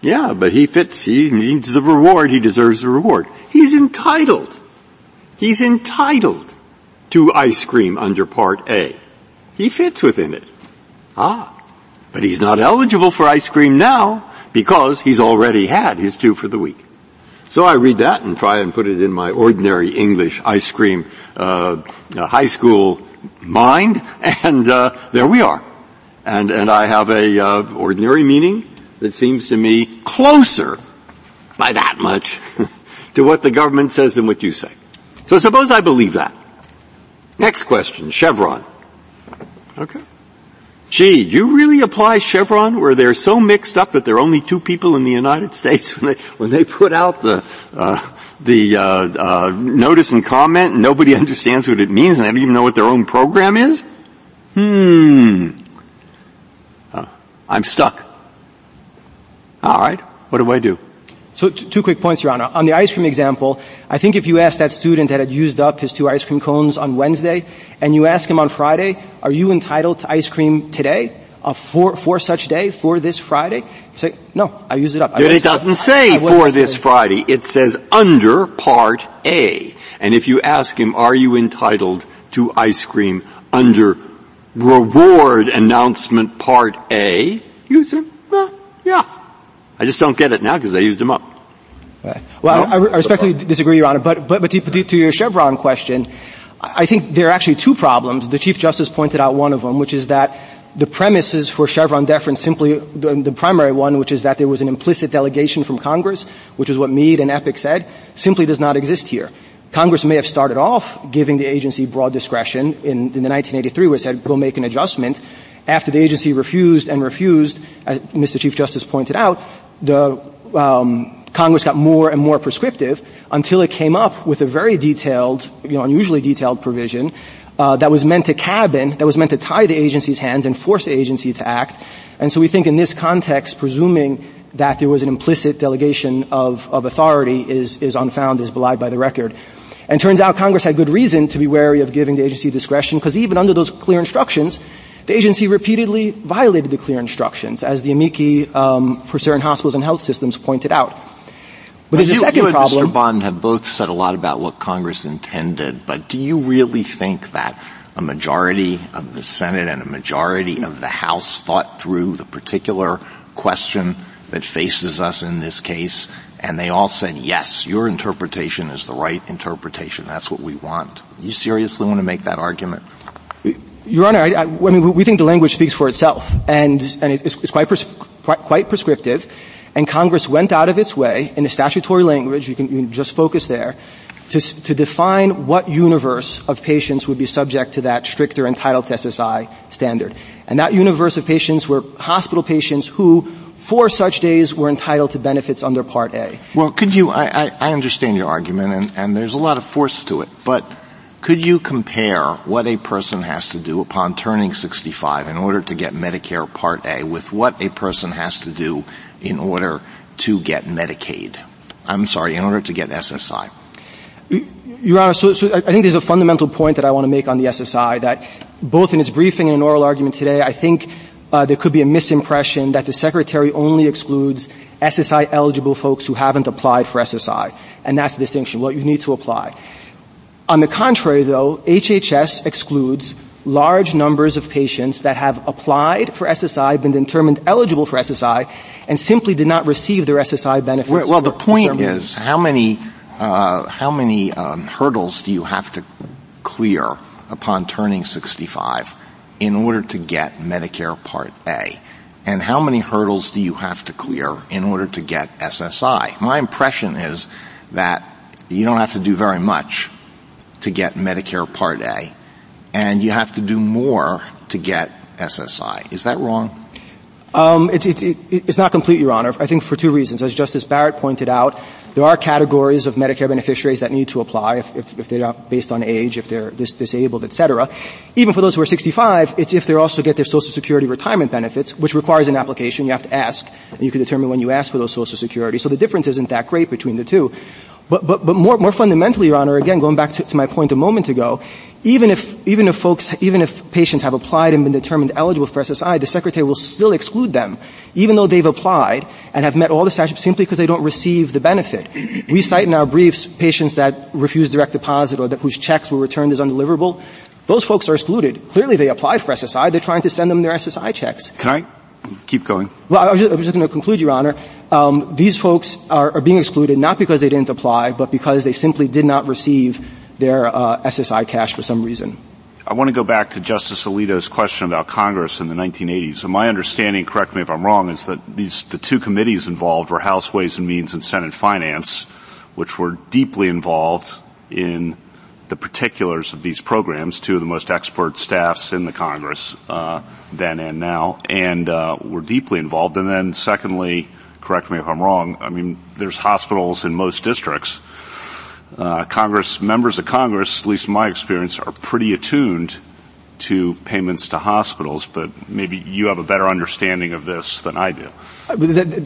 Yeah, but he fits. He needs the reward. He deserves the reward. He's entitled. He's entitled to ice cream under Part A. He fits within it. Ah, but he's not eligible for ice cream now because he's already had his due for the week. So I read that and try and put it in my ordinary English ice cream high school mind, and there we are. And I have a ordinary meaning that seems to me closer by that much to what the government says than what you say. So suppose I believe that. Next question, Chevron. Okay. Gee, do you really apply Chevron where they're so mixed up that there are only two people in the United States when they put out the notice and comment, and nobody understands what it means and they don't even know what their own program is? I'm stuck. All right. What do I do? So two quick points, Your Honor. On the ice cream example, I think if you asked that student that had used up his 2 ice cream cones on Wednesday, and you ask him on Friday, are you entitled to ice cream today, for such day, for this Friday? He'd say, no, I used it up. But it doesn't say for this Friday. It says under Part A. And if you ask him, are you entitled to ice cream under reward announcement Part A, you say, well, yeah. I just don't get it now because I used them up. Right. Well, no? I respectfully disagree, Your Honor. But to your Chevron question, I think there are actually two problems. The Chief Justice pointed out one of them, which is that the premises for Chevron deference, simply the primary one, which is that there was an implicit delegation from Congress, which is what Mead and Epic said, simply does not exist here. Congress may have started off giving the agency broad discretion in the 1983, where it said, go make an adjustment. After the agency refused, as Mr. Chief Justice pointed out, the Congress got more and more prescriptive until it came up with a very detailed, unusually detailed provision that was meant to tie the agency's hands and force the agency to act. And so we think in this context, presuming that there was an implicit delegation of authority is unfounded, is belied by the record. And turns out Congress had good reason to be wary of giving the agency discretion, because even under those clear instructions, the agency repeatedly violated the clear instructions, as the amici for certain hospitals and health systems pointed out. But there's a second problem. You and Mr. Bond have both said a lot about what Congress intended, but do you really think that a majority of the Senate and a majority of the House thought through the particular question that faces us in this case, and they all said, yes, your interpretation is the right interpretation. That's what we want? You seriously want to make that argument? Your Honor, I mean, we think the language speaks for itself, and it's quite prescriptive. And Congress went out of its way in the statutory language. You can just focus there to define what universe of patients would be subject to that stricter entitled to SSI standard. And that universe of patients were hospital patients who, for such days, were entitled to benefits under Part A. Well, I understand your argument, and there's a lot of force to it, but could you compare what a person has to do upon turning 65 in order to get Medicare Part A with what a person has to do in order to get Medicaid? I'm sorry, in order to get SSI. Your Honor, so I think there's a fundamental point that I want to make on the SSI, that both in its briefing and an oral argument today, I think there could be a misimpression that the Secretary only excludes SSI-eligible folks who haven't applied for SSI, and that's the distinction. Well, you need to apply. On the contrary, though, HHS excludes large numbers of patients that have applied for SSI, been determined eligible for SSI, and simply did not receive their SSI benefits. Well, the point is, how many hurdles do you have to clear upon turning 65? In order to get Medicare Part A? And how many hurdles do you have to clear in order to get SSI? My impression is that you don't have to do very much to get Medicare Part A, and you have to do more to get SSI. Is that wrong? It's not complete, Your Honor, I think for two reasons. As Justice Barrett pointed out, there are categories of Medicare beneficiaries that need to apply if they're not based on age, if they're disabled, et cetera. Even for those who are 65, it's if they also get their Social Security retirement benefits, which requires an application. You have to ask, and you can determine when you ask for those Social Security. So the difference isn't that great between the two. But more fundamentally, Your Honor, again, going back to my point a moment ago, even if patients have applied and been determined eligible for SSI, the Secretary will still exclude them, even though they've applied and have met all the statutes simply because they don't receive the benefit. We cite in our briefs patients that refuse direct deposit or that whose checks were returned as undeliverable. Those folks are excluded. Clearly they applied for SSI. They're trying to send them their SSI checks. Can I keep going? Well, I was just going to conclude, Your Honor. These folks are being excluded not because they didn't apply, but because they simply did not receive their SSI cash for some reason. I want to go back to Justice Alito's question about Congress in the 1980s. And my understanding, correct me if I'm wrong, is that the two committees involved were House Ways and Means and Senate Finance, which were deeply involved in the particulars of these programs, two of the most expert staffs in the Congress then and now, and were deeply involved. And then secondly, correct me if I'm wrong, I mean, there's hospitals in most districts. Members of Congress, at least in my experience, are pretty attuned to payments to hospitals, but maybe you have a better understanding of this than I do.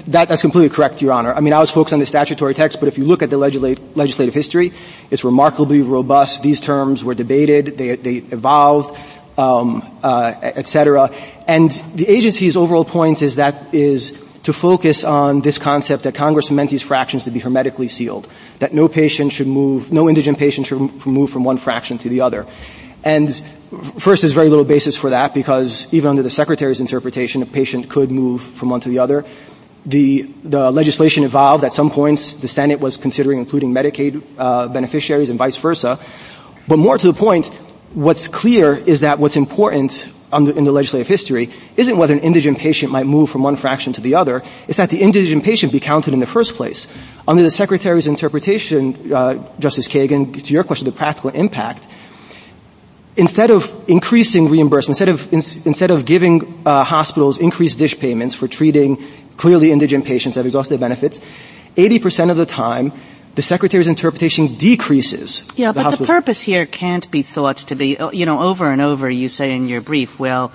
That's completely correct, Your Honor. I mean, I was focused on the statutory text, but if you look at the legislative history, it's remarkably robust. These terms were debated, they evolved, et cetera. And the agency's overall point is that is to focus on this concept that Congress meant these fractions to be hermetically sealed, that no indigent patient should move from one fraction to the other. And first, there's very little basis for that because even under the Secretary's interpretation, a patient could move from one to the other. The legislation evolved. At some points, the Senate was considering including Medicaid beneficiaries and vice versa. But more to the point, what's clear is that what's important in the legislative history isn't whether an indigent patient might move from one fraction to the other. It's that the indigent patient be counted in the first place. Under the Secretary's interpretation, Justice Kagan, to your question, the practical impact, instead of increasing reimbursement, instead of giving hospitals increased DISH payments for treating clearly indigent patients that have exhausted their benefits, 80% of the time the Secretary's interpretation decreases. Yeah, but the purpose here can't be thought to be, you know, over and over you say in your brief, well,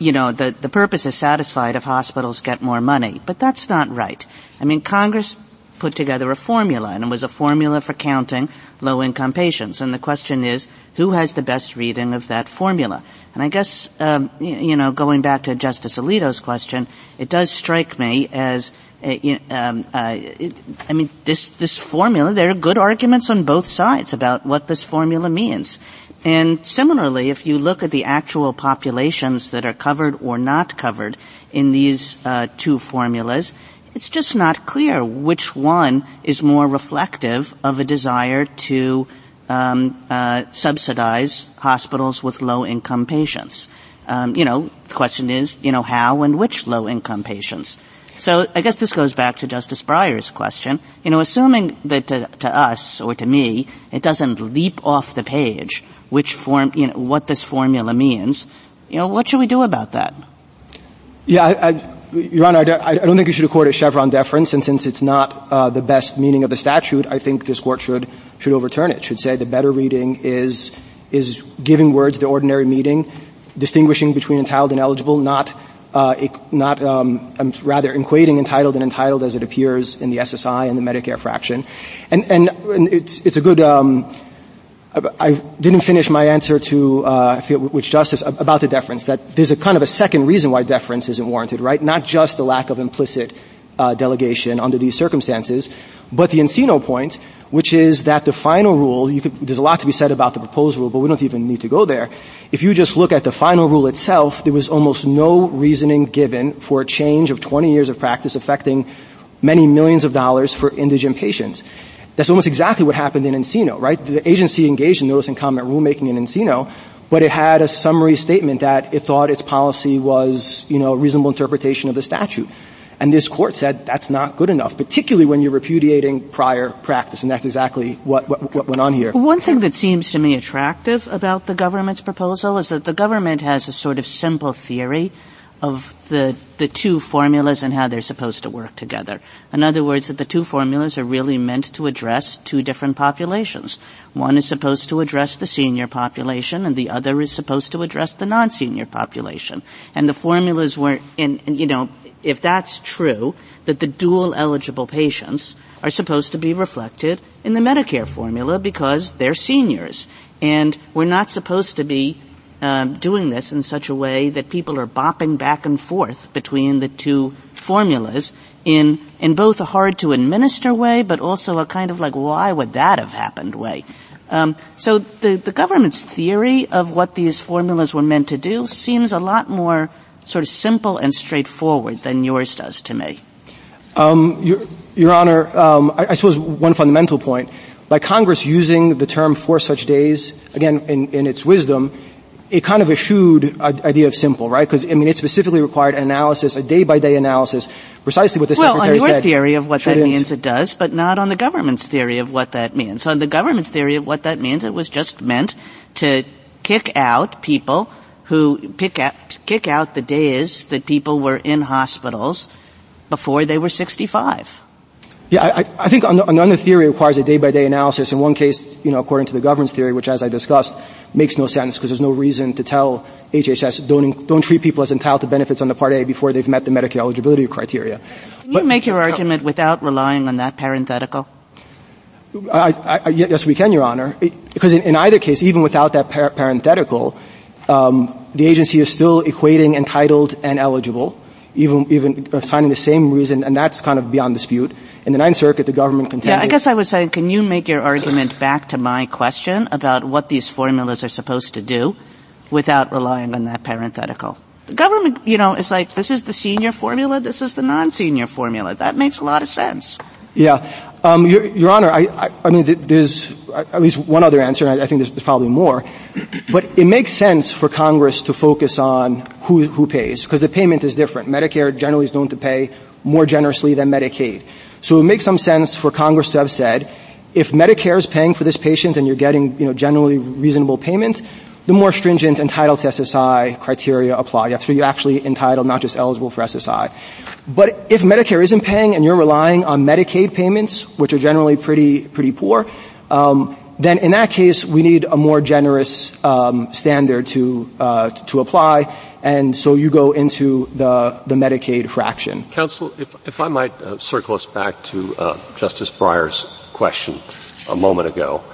you know, the purpose is satisfied if hospitals get more money. But that's not right. I mean, Congress put together a formula, and it was a formula for counting low-income patients. And the question is, who has the best reading of that formula? And I guess, you know, going back to Justice Alito's question, it does strike me as this formula, there are good arguments on both sides about what this formula means. And similarly, if you look at the actual populations that are covered or not covered in these two formulas, it's just not clear which one is more reflective of a desire to subsidize hospitals with low-income patients. You know, the question is, you know, how and which low-income patients? So I guess this goes back to Justice Breyer's question. You know, assuming that to us or to me, it doesn't leap off the page what this formula means, you know, what should we do about that? Yeah, Your Honor, I don't think you should accord a Chevron deference, and since it's not the best meaning of the statute, I think this Court should overturn it, should say the better reading is giving words their ordinary meaning, distinguishing between entitled and eligible, rather equating entitled and entitled as it appears in the SSI and the Medicare fraction. And it's a good, I didn't finish my answer to, which Justice, about the deference, that there's a kind of a second reason why deference isn't warranted, right? Not just the lack of implicit, delegation under these circumstances, but the Encino point, which is that the final rule, there's a lot to be said about the proposed rule, but we don't even need to go there. If you just look at the final rule itself, there was almost no reasoning given for a change of 20 years of practice affecting many millions of dollars for indigent patients. That's almost exactly what happened in Encino, right? The agency engaged in notice and comment rulemaking in Encino, but it had a summary statement that it thought its policy was, you know, a reasonable interpretation of the statute. And this Court said that's not good enough, particularly when you're repudiating prior practice, and that's exactly what went on here. One thing that seems to me attractive about the government's proposal is that the government has a sort of simple theory of the two formulas and how they're supposed to work together. In other words, that the two formulas are really meant to address two different populations. One is supposed to address the senior population, and the other is supposed to address the non-senior population. And the formulas were, if that's true, that the dual eligible patients are supposed to be reflected in the Medicare formula because they're seniors. And we're not supposed to be doing this in such a way that people are bopping back and forth between the two formulas in both a hard-to-administer way, but also a kind of like, why would that have happened way. So the government's theory of what these formulas were meant to do seems a lot more sort of simple and straightforward than yours does to me. Your Honor, I suppose one fundamental point. By Congress using the term for such days, again, in its wisdom, it kind of eschewed idea of simple, right? Because, it specifically required an analysis, a day-by-day analysis, precisely what the Secretary said. Well, on your theory of what that means, it does, but not on the government's theory of what that means. On the government's theory of what that means, it was just meant to kick out people who kick out the days that people were in hospitals before they were 65. Yeah, I think another theory requires a day-by-day analysis. In one case, according to the government's theory, which as I discussed, makes no sense because there's no reason to tell HHS don't treat people as entitled to benefits under Part A before they've met the Medicare eligibility criteria. Can you make your argument without relying on that parenthetical? Yes, we can, Your Honor. Because in either case, even without that parenthetical, the agency is still equating entitled and eligible, even assigning the same reason, and that's kind of beyond dispute. In the Ninth Circuit, the government contended... Yeah, I guess I was saying, can you make your argument back to my question about what these formulas are supposed to do without relying on that parenthetical? The government, it's like, this is the senior formula, this is the non-senior formula. That makes a lot of sense. Yeah. Your Honor, there's at least one other answer, and I think there's probably more. But it makes sense for Congress to focus on who pays, because the payment is different. Medicare generally is known to pay more generously than Medicaid. So it makes some sense for Congress to have said, if Medicare is paying for this patient and you're getting, generally reasonable payment, the more stringent entitled to SSI criteria apply. So you're actually entitled, not just eligible for SSI. But if Medicare isn't paying and you're relying on Medicaid payments, which are generally pretty poor, then in that case we need a more generous standard to apply, and so you go into the Medicaid fraction. Counsel, if I might circle us back to Justice Breyer's question a moment ago.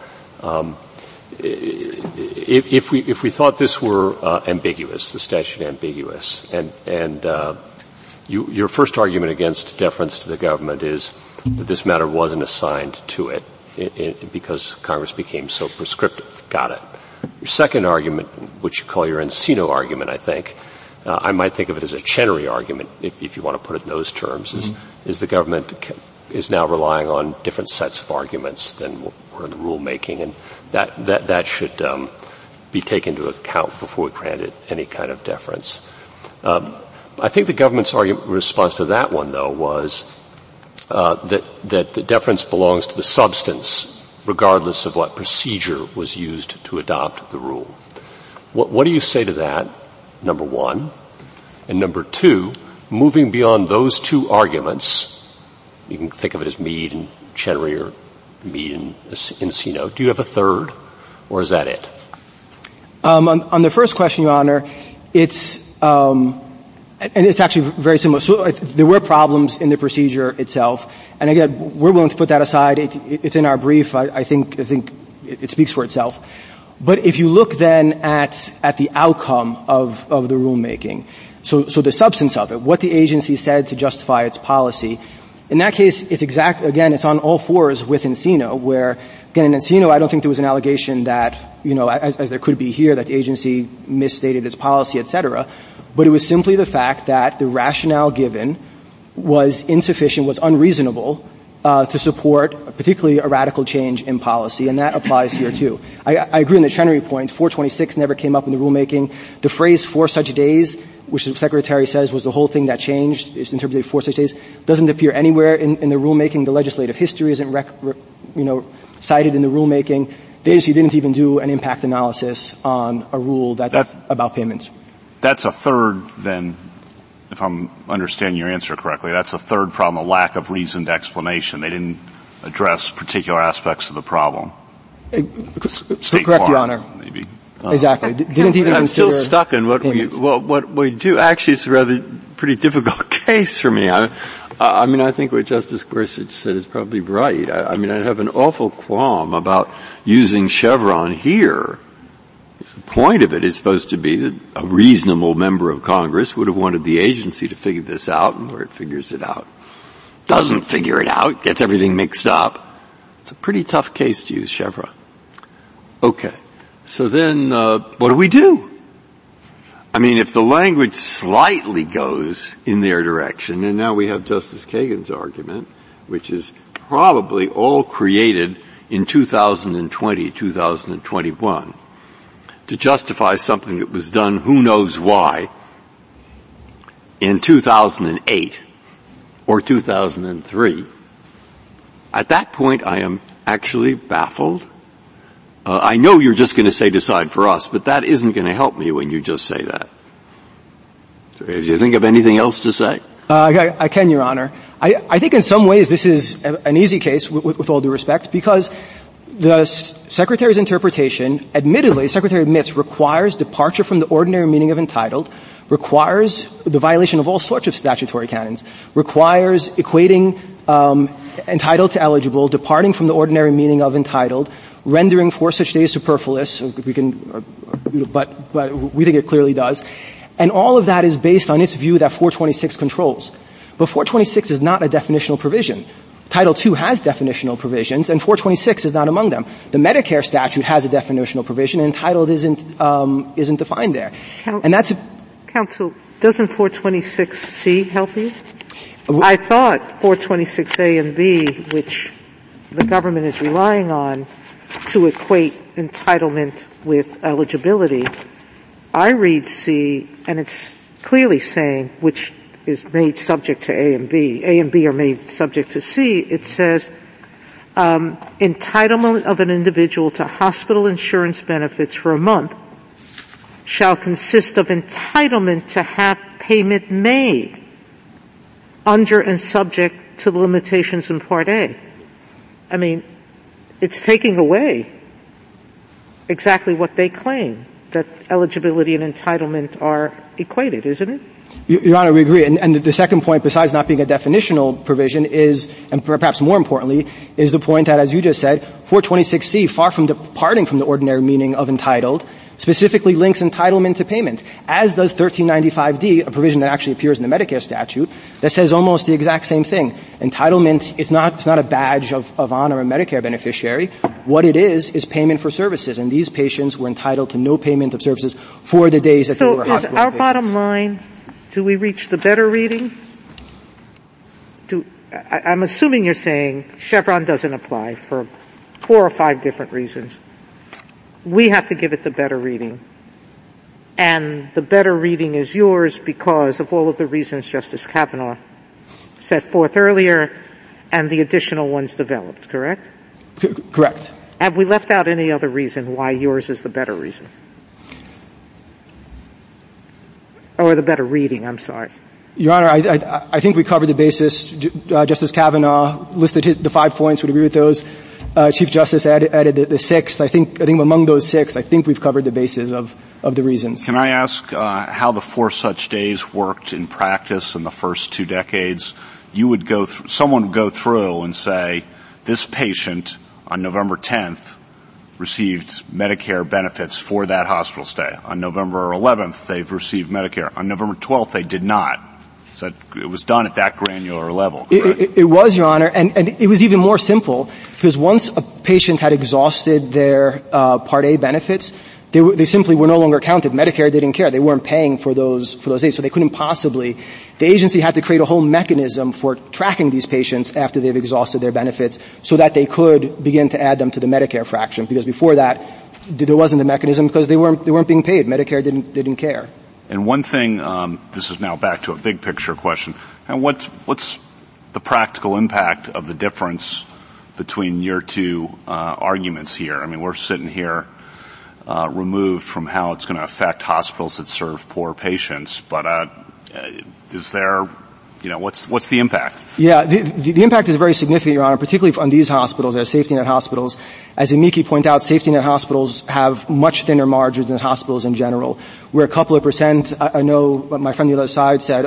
If we thought this were ambiguous, the statute ambiguous, and your first argument against deference to the government is that this matter wasn't assigned to it because Congress became so prescriptive. Got it. Your second argument, which you call your Encino argument, I think, I might think of it as a Chenery argument, if you want to put it in those terms, mm-hmm. is the government is now relying on different sets of arguments than were in the rulemaking, and that should be taken into account before we grant it any kind of deference. I think the government's response to that one, though, was that the deference belongs to the substance, regardless of what procedure was used to adopt the rule. What do you say to that, number one? And number two, moving beyond those two arguments, you can think of it as Mead and Chenery or Mead and Encino. Do you have a third, or is that it? On the first question, Your Honor, it's and it's actually very similar. So there were problems in the procedure itself, and again, we're willing to put that aside. It's in our brief. I think it speaks for itself. But if you look then at the outcome of the rulemaking, so the substance of it, what the agency said to justify its policy. In that case, it's on all fours with Encino, where, again, in Encino, I don't think there was an allegation that, as there could be here, that the agency misstated its policy, et cetera. But it was simply the fact that the rationale given was insufficient, was unreasonable, to support particularly a radical change in policy, and that applies here too. I agree on the Chenery point. 426 never came up in the rulemaking. The phrase for such days, which the Secretary says was the whole thing that changed in terms of for such days, doesn't appear anywhere in the rulemaking. The legislative history isn't cited in the rulemaking. The agency didn't even do an impact analysis on a rule that's about payments. That's a third, then, if I'm understanding your answer correctly. That's the third problem, a lack of reasoned explanation. They didn't address particular aspects of the problem. Correct, Your Honor. Maybe. Exactly. Didn't even I'm still stuck in what we do. Actually, it's a rather pretty difficult case for me. I mean, I think what Justice Gorsuch said is probably right. I mean, I have an awful qualm about using Chevron here. The point of it is supposed to be that a reasonable member of Congress would have wanted the agency to figure this out, and where it figures it out, doesn't figure it out, gets everything mixed up. It's a pretty tough case to use Chevron. Okay. So then, what do we do? I mean, if the language slightly goes in their direction, and now we have Justice Kagan's argument, which is probably all created in 2020, 2021, to justify something that was done who knows why in 2008 or 2003, at that point I am actually baffled. I know you're just going to say decide for us, but that isn't going to help me when you just say that. So, do you think of anything else to say? I can, Your Honor. I think in some ways this is an easy case, with all due respect, because the Secretary's interpretation, admittedly, the Secretary admits, requires departure from the ordinary meaning of entitled, requires the violation of all sorts of statutory canons, requires equating entitled to eligible, departing from the ordinary meaning of entitled, rendering for such days superfluous. We can, but we think it clearly does. And all of that is based on its view that 426 controls. But 426 is not a definitional provision. Title II has definitional provisions, and 426 is not among them. The Medicare statute has a definitional provision, and titled isn't defined there. Counsel, doesn't 426C help you? I thought 426A and B, which the government is relying on to equate entitlement with eligibility, I read C, and it's clearly saying which is made subject to A and B. A and B are made subject to C. It says, entitlement of an individual to hospital insurance benefits for a month shall consist of entitlement to have payment made under and subject to the limitations in Part A. I mean, it's taking away exactly what they claim, that eligibility and entitlement are equated, isn't it? Your Honor, we agree. And the second point, besides not being a definitional provision, is, and perhaps more importantly, is the point that, as you just said, 426C, far from departing from the ordinary meaning of entitled, specifically links entitlement to payment, as does 1395D, a provision that actually appears in the Medicare statute, that says almost the exact same thing. Entitlement is not a badge of honor a Medicare beneficiary. What it is payment for services, and these patients were entitled to no payment of services for the days that they were hospitalized. So is our bottom line, do we reach the better reading? I'm assuming you're saying Chevron doesn't apply for 4 or 5 different reasons. We have to give it the better reading. And the better reading is yours because of all of the reasons Justice Kavanaugh set forth earlier and the additional ones developed, correct? Correct. Have we left out any other reason why yours is the better reason? Or the better reading, I'm sorry. Your Honor, I think we covered the basis. Justice Kavanaugh listed the 5 points. Would agree with those. Chief Justice added the 6th. I think among those 6, I think we've covered the basis of the reasons. Can I ask how the 4 such days worked in practice in the first 2 decades? You would go through, someone would go through and say, this patient on November 10th received Medicare benefits for that hospital stay. On November 11th, they've received Medicare. On November 12th, they did not. So it was done at that granular level. It was, Your Honor, and it was even more simple because once a patient had exhausted their Part A benefits, they simply were no longer counted. Medicare didn't care; they weren't paying for those days, so they couldn't possibly. The agency had to create a whole mechanism for tracking these patients after they've exhausted their benefits, so that they could begin to add them to the Medicare fraction. Because before that, there wasn't a mechanism because they weren't being paid. Medicare didn't care. And one thing, this is now back to a big picture question. And what's the practical impact of the difference between your 2 arguments here? I mean, we're sitting here removed from how it's going to affect hospitals that serve poor patients, but Is there, what's the impact? Yeah, the impact is very significant, Your Honor, particularly on these hospitals, our safety net hospitals. As Amiki point out, safety net hospitals have much thinner margins than hospitals in general. We're a couple of percent. I know my friend on the other side said,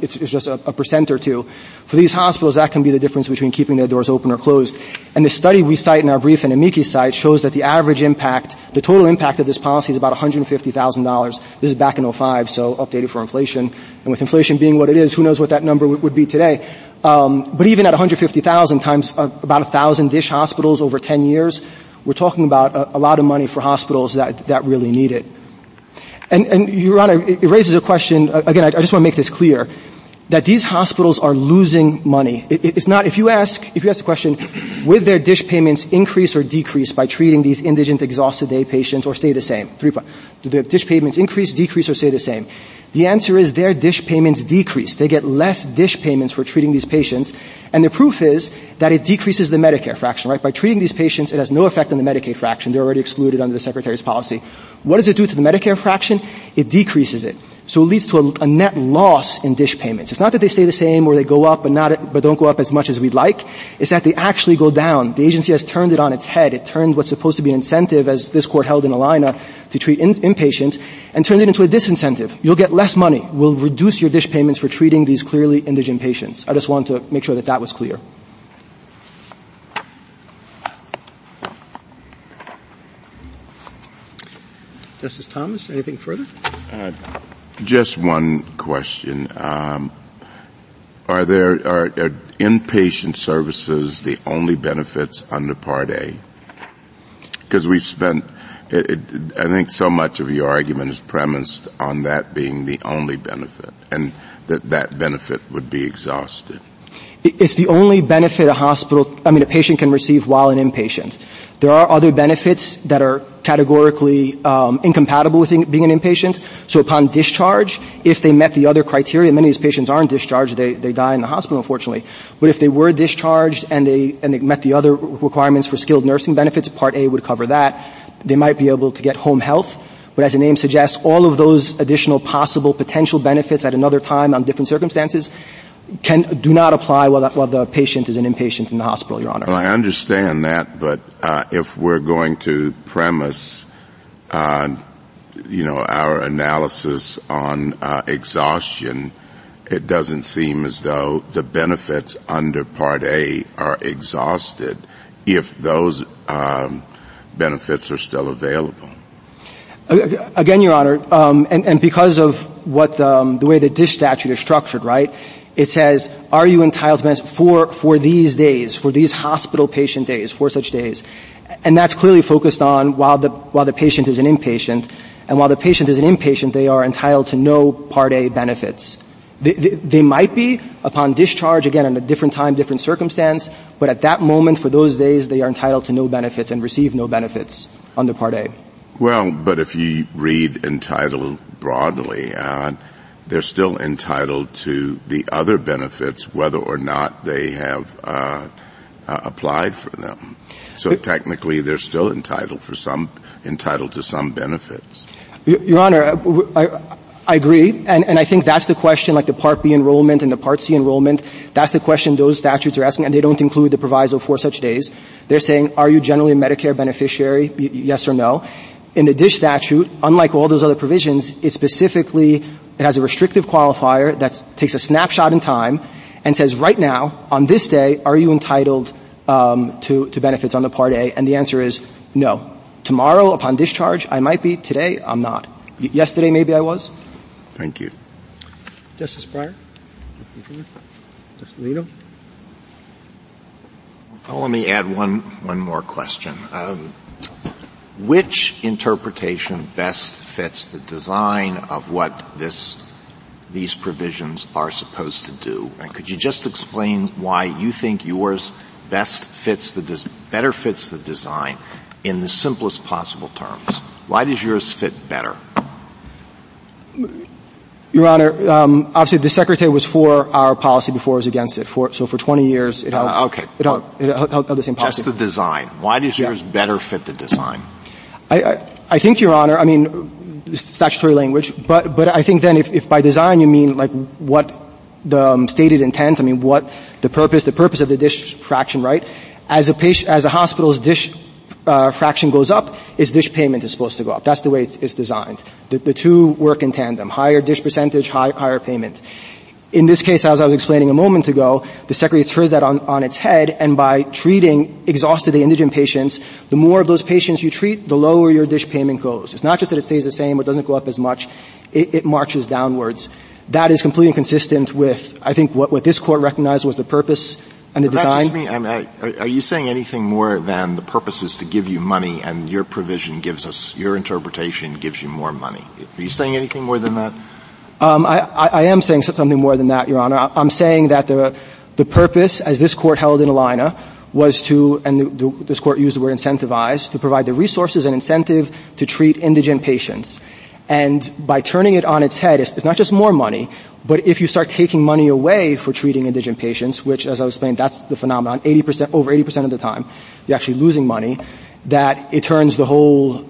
it's just a percent or two. For these hospitals, that can be the difference between keeping their doors open or closed. And the study we cite in our brief and Amiki's site shows that the average impact, the total impact of this policy is about $150,000. This is back in 05, so updated for inflation. And with inflation being what it is, who knows what that number would be today. But even at 150,000 times about 1,000 DISH hospitals over 10 years, we're talking about a lot of money for hospitals that really need it. And Your Honor, it raises a question, again, I just want to make this clear, that these hospitals are losing money. It's not, if you ask the question, would their DISH payments increase or decrease by treating these indigent exhausted day patients or stay the same? Do their DISH payments increase, decrease, or stay the same? The answer is their DISH payments decrease. They get less DISH payments for treating these patients. And the proof is that it decreases the Medicare fraction, right? By treating these patients, it has no effect on the Medicaid fraction. They're already excluded under the Secretary's policy. What does it do to the Medicare fraction? It decreases it. So it leads to a net loss in DISH payments. It's not that they stay the same or they go up but don't go up as much as we'd like. It's that they actually go down. The agency has turned it on its head. It turned what's supposed to be an incentive, as this court held in Alina, to treat inpatients, and turned it into a disincentive. You'll get less money. We'll reduce your DISH payments for treating these clearly indigent patients. I just want to make sure that was clear. Justice Thomas, anything further? Just one question. Are inpatient services the only benefits under Part A? Because we've spent, I think so much of your argument is premised on that being the only benefit, and that benefit would be exhausted. It's the only benefit a patient can receive while an inpatient. There are other benefits that are categorically incompatible with being an inpatient. So upon discharge, if they met the other criteria, many of these patients aren't discharged, they die in the hospital, unfortunately. But if they were discharged and they met the other requirements for skilled nursing benefits, Part A would cover that. They might be able to get home health. But as the name suggests, all of those additional possible potential benefits at another time on different circumstances do not apply while the patient is an inpatient in the hospital, Your Honor. Well, I understand that, but if we're going to premise, our analysis on exhaustion, it doesn't seem as though the benefits under Part A are exhausted if those benefits are still available. Again, Your Honor, and because of what the way the DISH statute is structured, right? It says, are you entitled to benefits for these days, for these hospital patient days, for such days? And that's clearly focused on while the patient is an inpatient. And while the patient is an inpatient, they are entitled to no Part A benefits. They might be upon discharge, again, at a different time, different circumstance. But at that moment, for those days, they are entitled to no benefits and receive no benefits under Part A. Well, but if you read entitled broadly, they're still entitled to the other benefits whether or not they have applied for them. So technically they're still entitled to some benefits. Your Honor, I agree, and I think that's the question, like the Part B enrollment and the Part C enrollment, that's the question those statutes are asking, and they don't include the proviso for such days. They're saying, are you generally a Medicare beneficiary, yes or no? In the DISH statute, unlike all those other provisions, it has a restrictive qualifier that takes a snapshot in time and says, right now, on this day, are you entitled to benefits on the Part A? And the answer is no. Tomorrow, upon discharge, I might be. Today, I'm not. Yesterday, maybe I was. Thank you. Justice Breyer? Justice Alito? Well, let me add one more question. Which interpretation best fits the design of what these provisions are supposed to do? And could you just explain why you think yours better fits the design in the simplest possible terms? Why does yours fit better? Your Honor, obviously the Secretary was for our policy before it was against it. So for 20 years it held the same policy. Just the design. Why does yours better fit the design? I think, Your Honor, statutory language, but I think then if by design you mean like what the stated intent, I mean what the purpose of the DISH fraction, right? As a hospital's DISH fraction goes up, its DISH payment is supposed to go up. That's the way it's designed. The two work in tandem. Higher DISH percentage, higher payment. In this case, as I was explaining a moment ago, the Secretary turns that on its head, and by treating exhaustedly indigent patients, the more of those patients you treat, the lower your DISH payment goes. It's not just that it stays the same or doesn't go up as much. It marches downwards. That is completely inconsistent with, I think, what this Court recognized was the purpose and the design. That just mean, are you saying anything more than the purpose is to give you money and your provision your interpretation gives you more money? Are you saying anything more than that? I am saying something more than that, Your Honor. I'm saying that the purpose, as this Court held in Alina, was to, and this Court used the word incentivize, to provide the resources and incentive to treat indigent patients. And by turning it on its head, it's not just more money, but if you start taking money away for treating indigent patients, which, as I was explaining, that's the phenomenon, over 80% of the time, you're actually losing money, that it turns the whole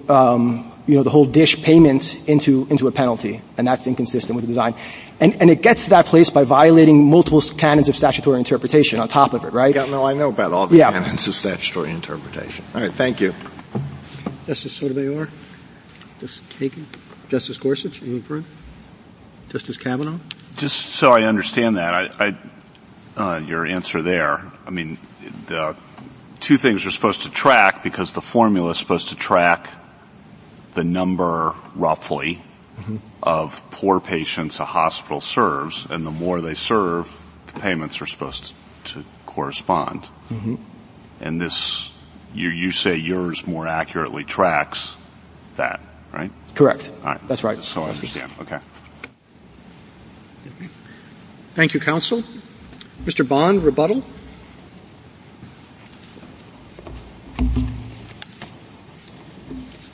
the whole DISH payment into a penalty, and that's inconsistent with the design. And it gets to that place by violating multiple canons of statutory interpretation on top of it, right? Yeah, no, I know about all the canons of statutory interpretation. All right, thank you. Justice Sotomayor? Justice Kagan? Justice Gorsuch? Anything further? Justice Kavanaugh? Just so I understand that, I your answer there, I mean, the two things are supposed to track because the formula is supposed to track the number, roughly, of poor patients a hospital serves, and the more they serve, the payments are supposed to correspond. And this, you say yours more accurately tracks that, right? Correct. All right. That's right. Just so I understand. Okay. Thank you, counsel. Mr. Bond, rebuttal?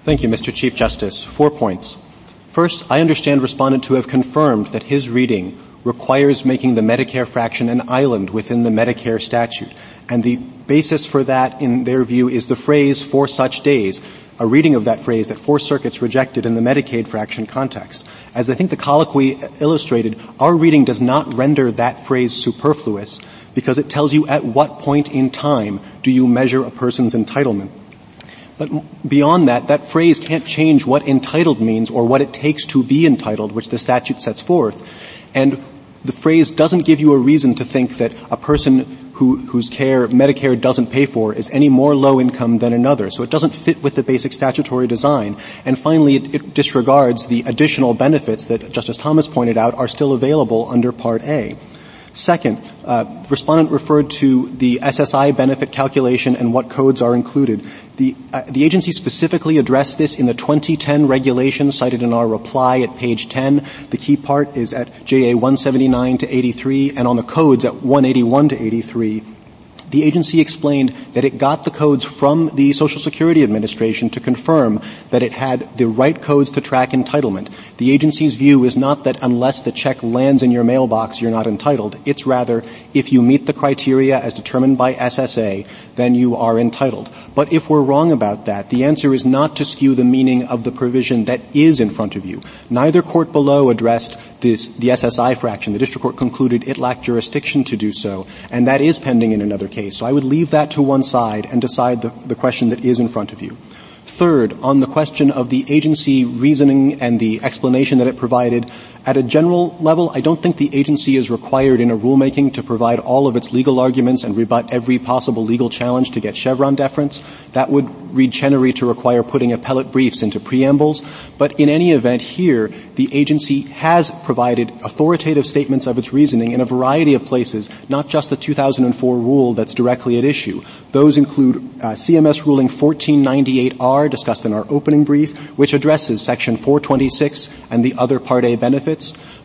Thank you, Mr. Chief Justice. 4 points. First, I understand Respondent to have confirmed that his reading requires making the Medicare fraction an island within the Medicare statute. And the basis for that, in their view, is the phrase, for such days, a reading of that phrase that 4 circuits rejected in the Medicaid fraction context. As I think the colloquy illustrated, our reading does not render that phrase superfluous because it tells you at what point in time do you measure a person's entitlement. But beyond that, that phrase can't change what entitled means or what it takes to be entitled, which the statute sets forth. And the phrase doesn't give you a reason to think that a person whose care Medicare doesn't pay for is any more low income than another. So it doesn't fit with the basic statutory design. And finally, it disregards the additional benefits that Justice Thomas pointed out are still available under Part A. Second, Respondent referred to the SSI benefit calculation and what codes are included. The agency specifically addressed this in the 2010 regulation cited in our reply at page 10. The key part is at JA 179 to 83 and on the codes at 181 to 83. The agency explained that it got the codes from the Social Security Administration to confirm that it had the right codes to track entitlement. The agency's view is not that unless the check lands in your mailbox, you're not entitled. It's rather, if you meet the criteria as determined by SSA, then you are entitled. But if we're wrong about that, the answer is not to skew the meaning of the provision that is in front of you. Neither court below addressed the SSI fraction. The district court concluded it lacked jurisdiction to do so, and that is pending in another case. So I would leave that to one side and decide the question that is in front of you. Third, on the question of the agency reasoning and the explanation that it provided, at a general level, I don't think the agency is required in a rulemaking to provide all of its legal arguments and rebut every possible legal challenge to get Chevron deference. That would read Chenery to require putting appellate briefs into preambles. But in any event here, the agency has provided authoritative statements of its reasoning in a variety of places, not just the 2004 rule that's directly at issue. Those include CMS ruling 1498R, discussed in our opening brief, which addresses Section 426 and the other Part A benefits,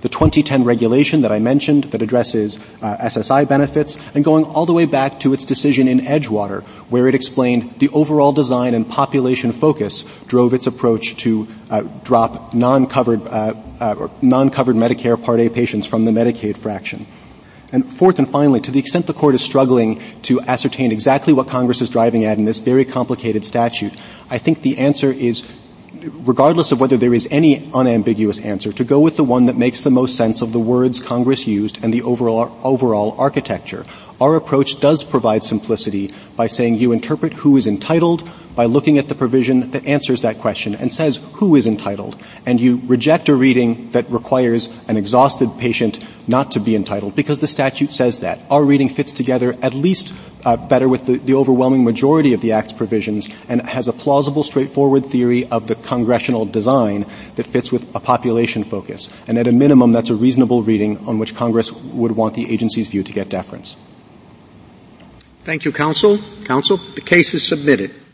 the 2010 regulation that I mentioned that addresses SSI benefits, and going all the way back to its decision in Edgewater, where it explained the overall design and population focus drove its approach to drop non-covered Medicare Part A patients from the Medicaid fraction. And fourth and finally, to the extent the Court is struggling to ascertain exactly what Congress is driving at in this very complicated statute, I think the answer is regardless of whether there is any unambiguous answer, to go with the one that makes the most sense of the words Congress used and the overall architecture. Our approach does provide simplicity by saying you interpret who is entitled by looking at the provision that answers that question and says who is entitled, and you reject a reading that requires an exhausted patient not to be entitled because the statute says that. Our reading fits together at least better with the overwhelming majority of the Act's provisions and has a plausible, straightforward theory of the congressional design that fits with a population focus. And at a minimum, that's a reasonable reading on which Congress would want the agency's view to get deference. Thank you, Counsel. The case is submitted.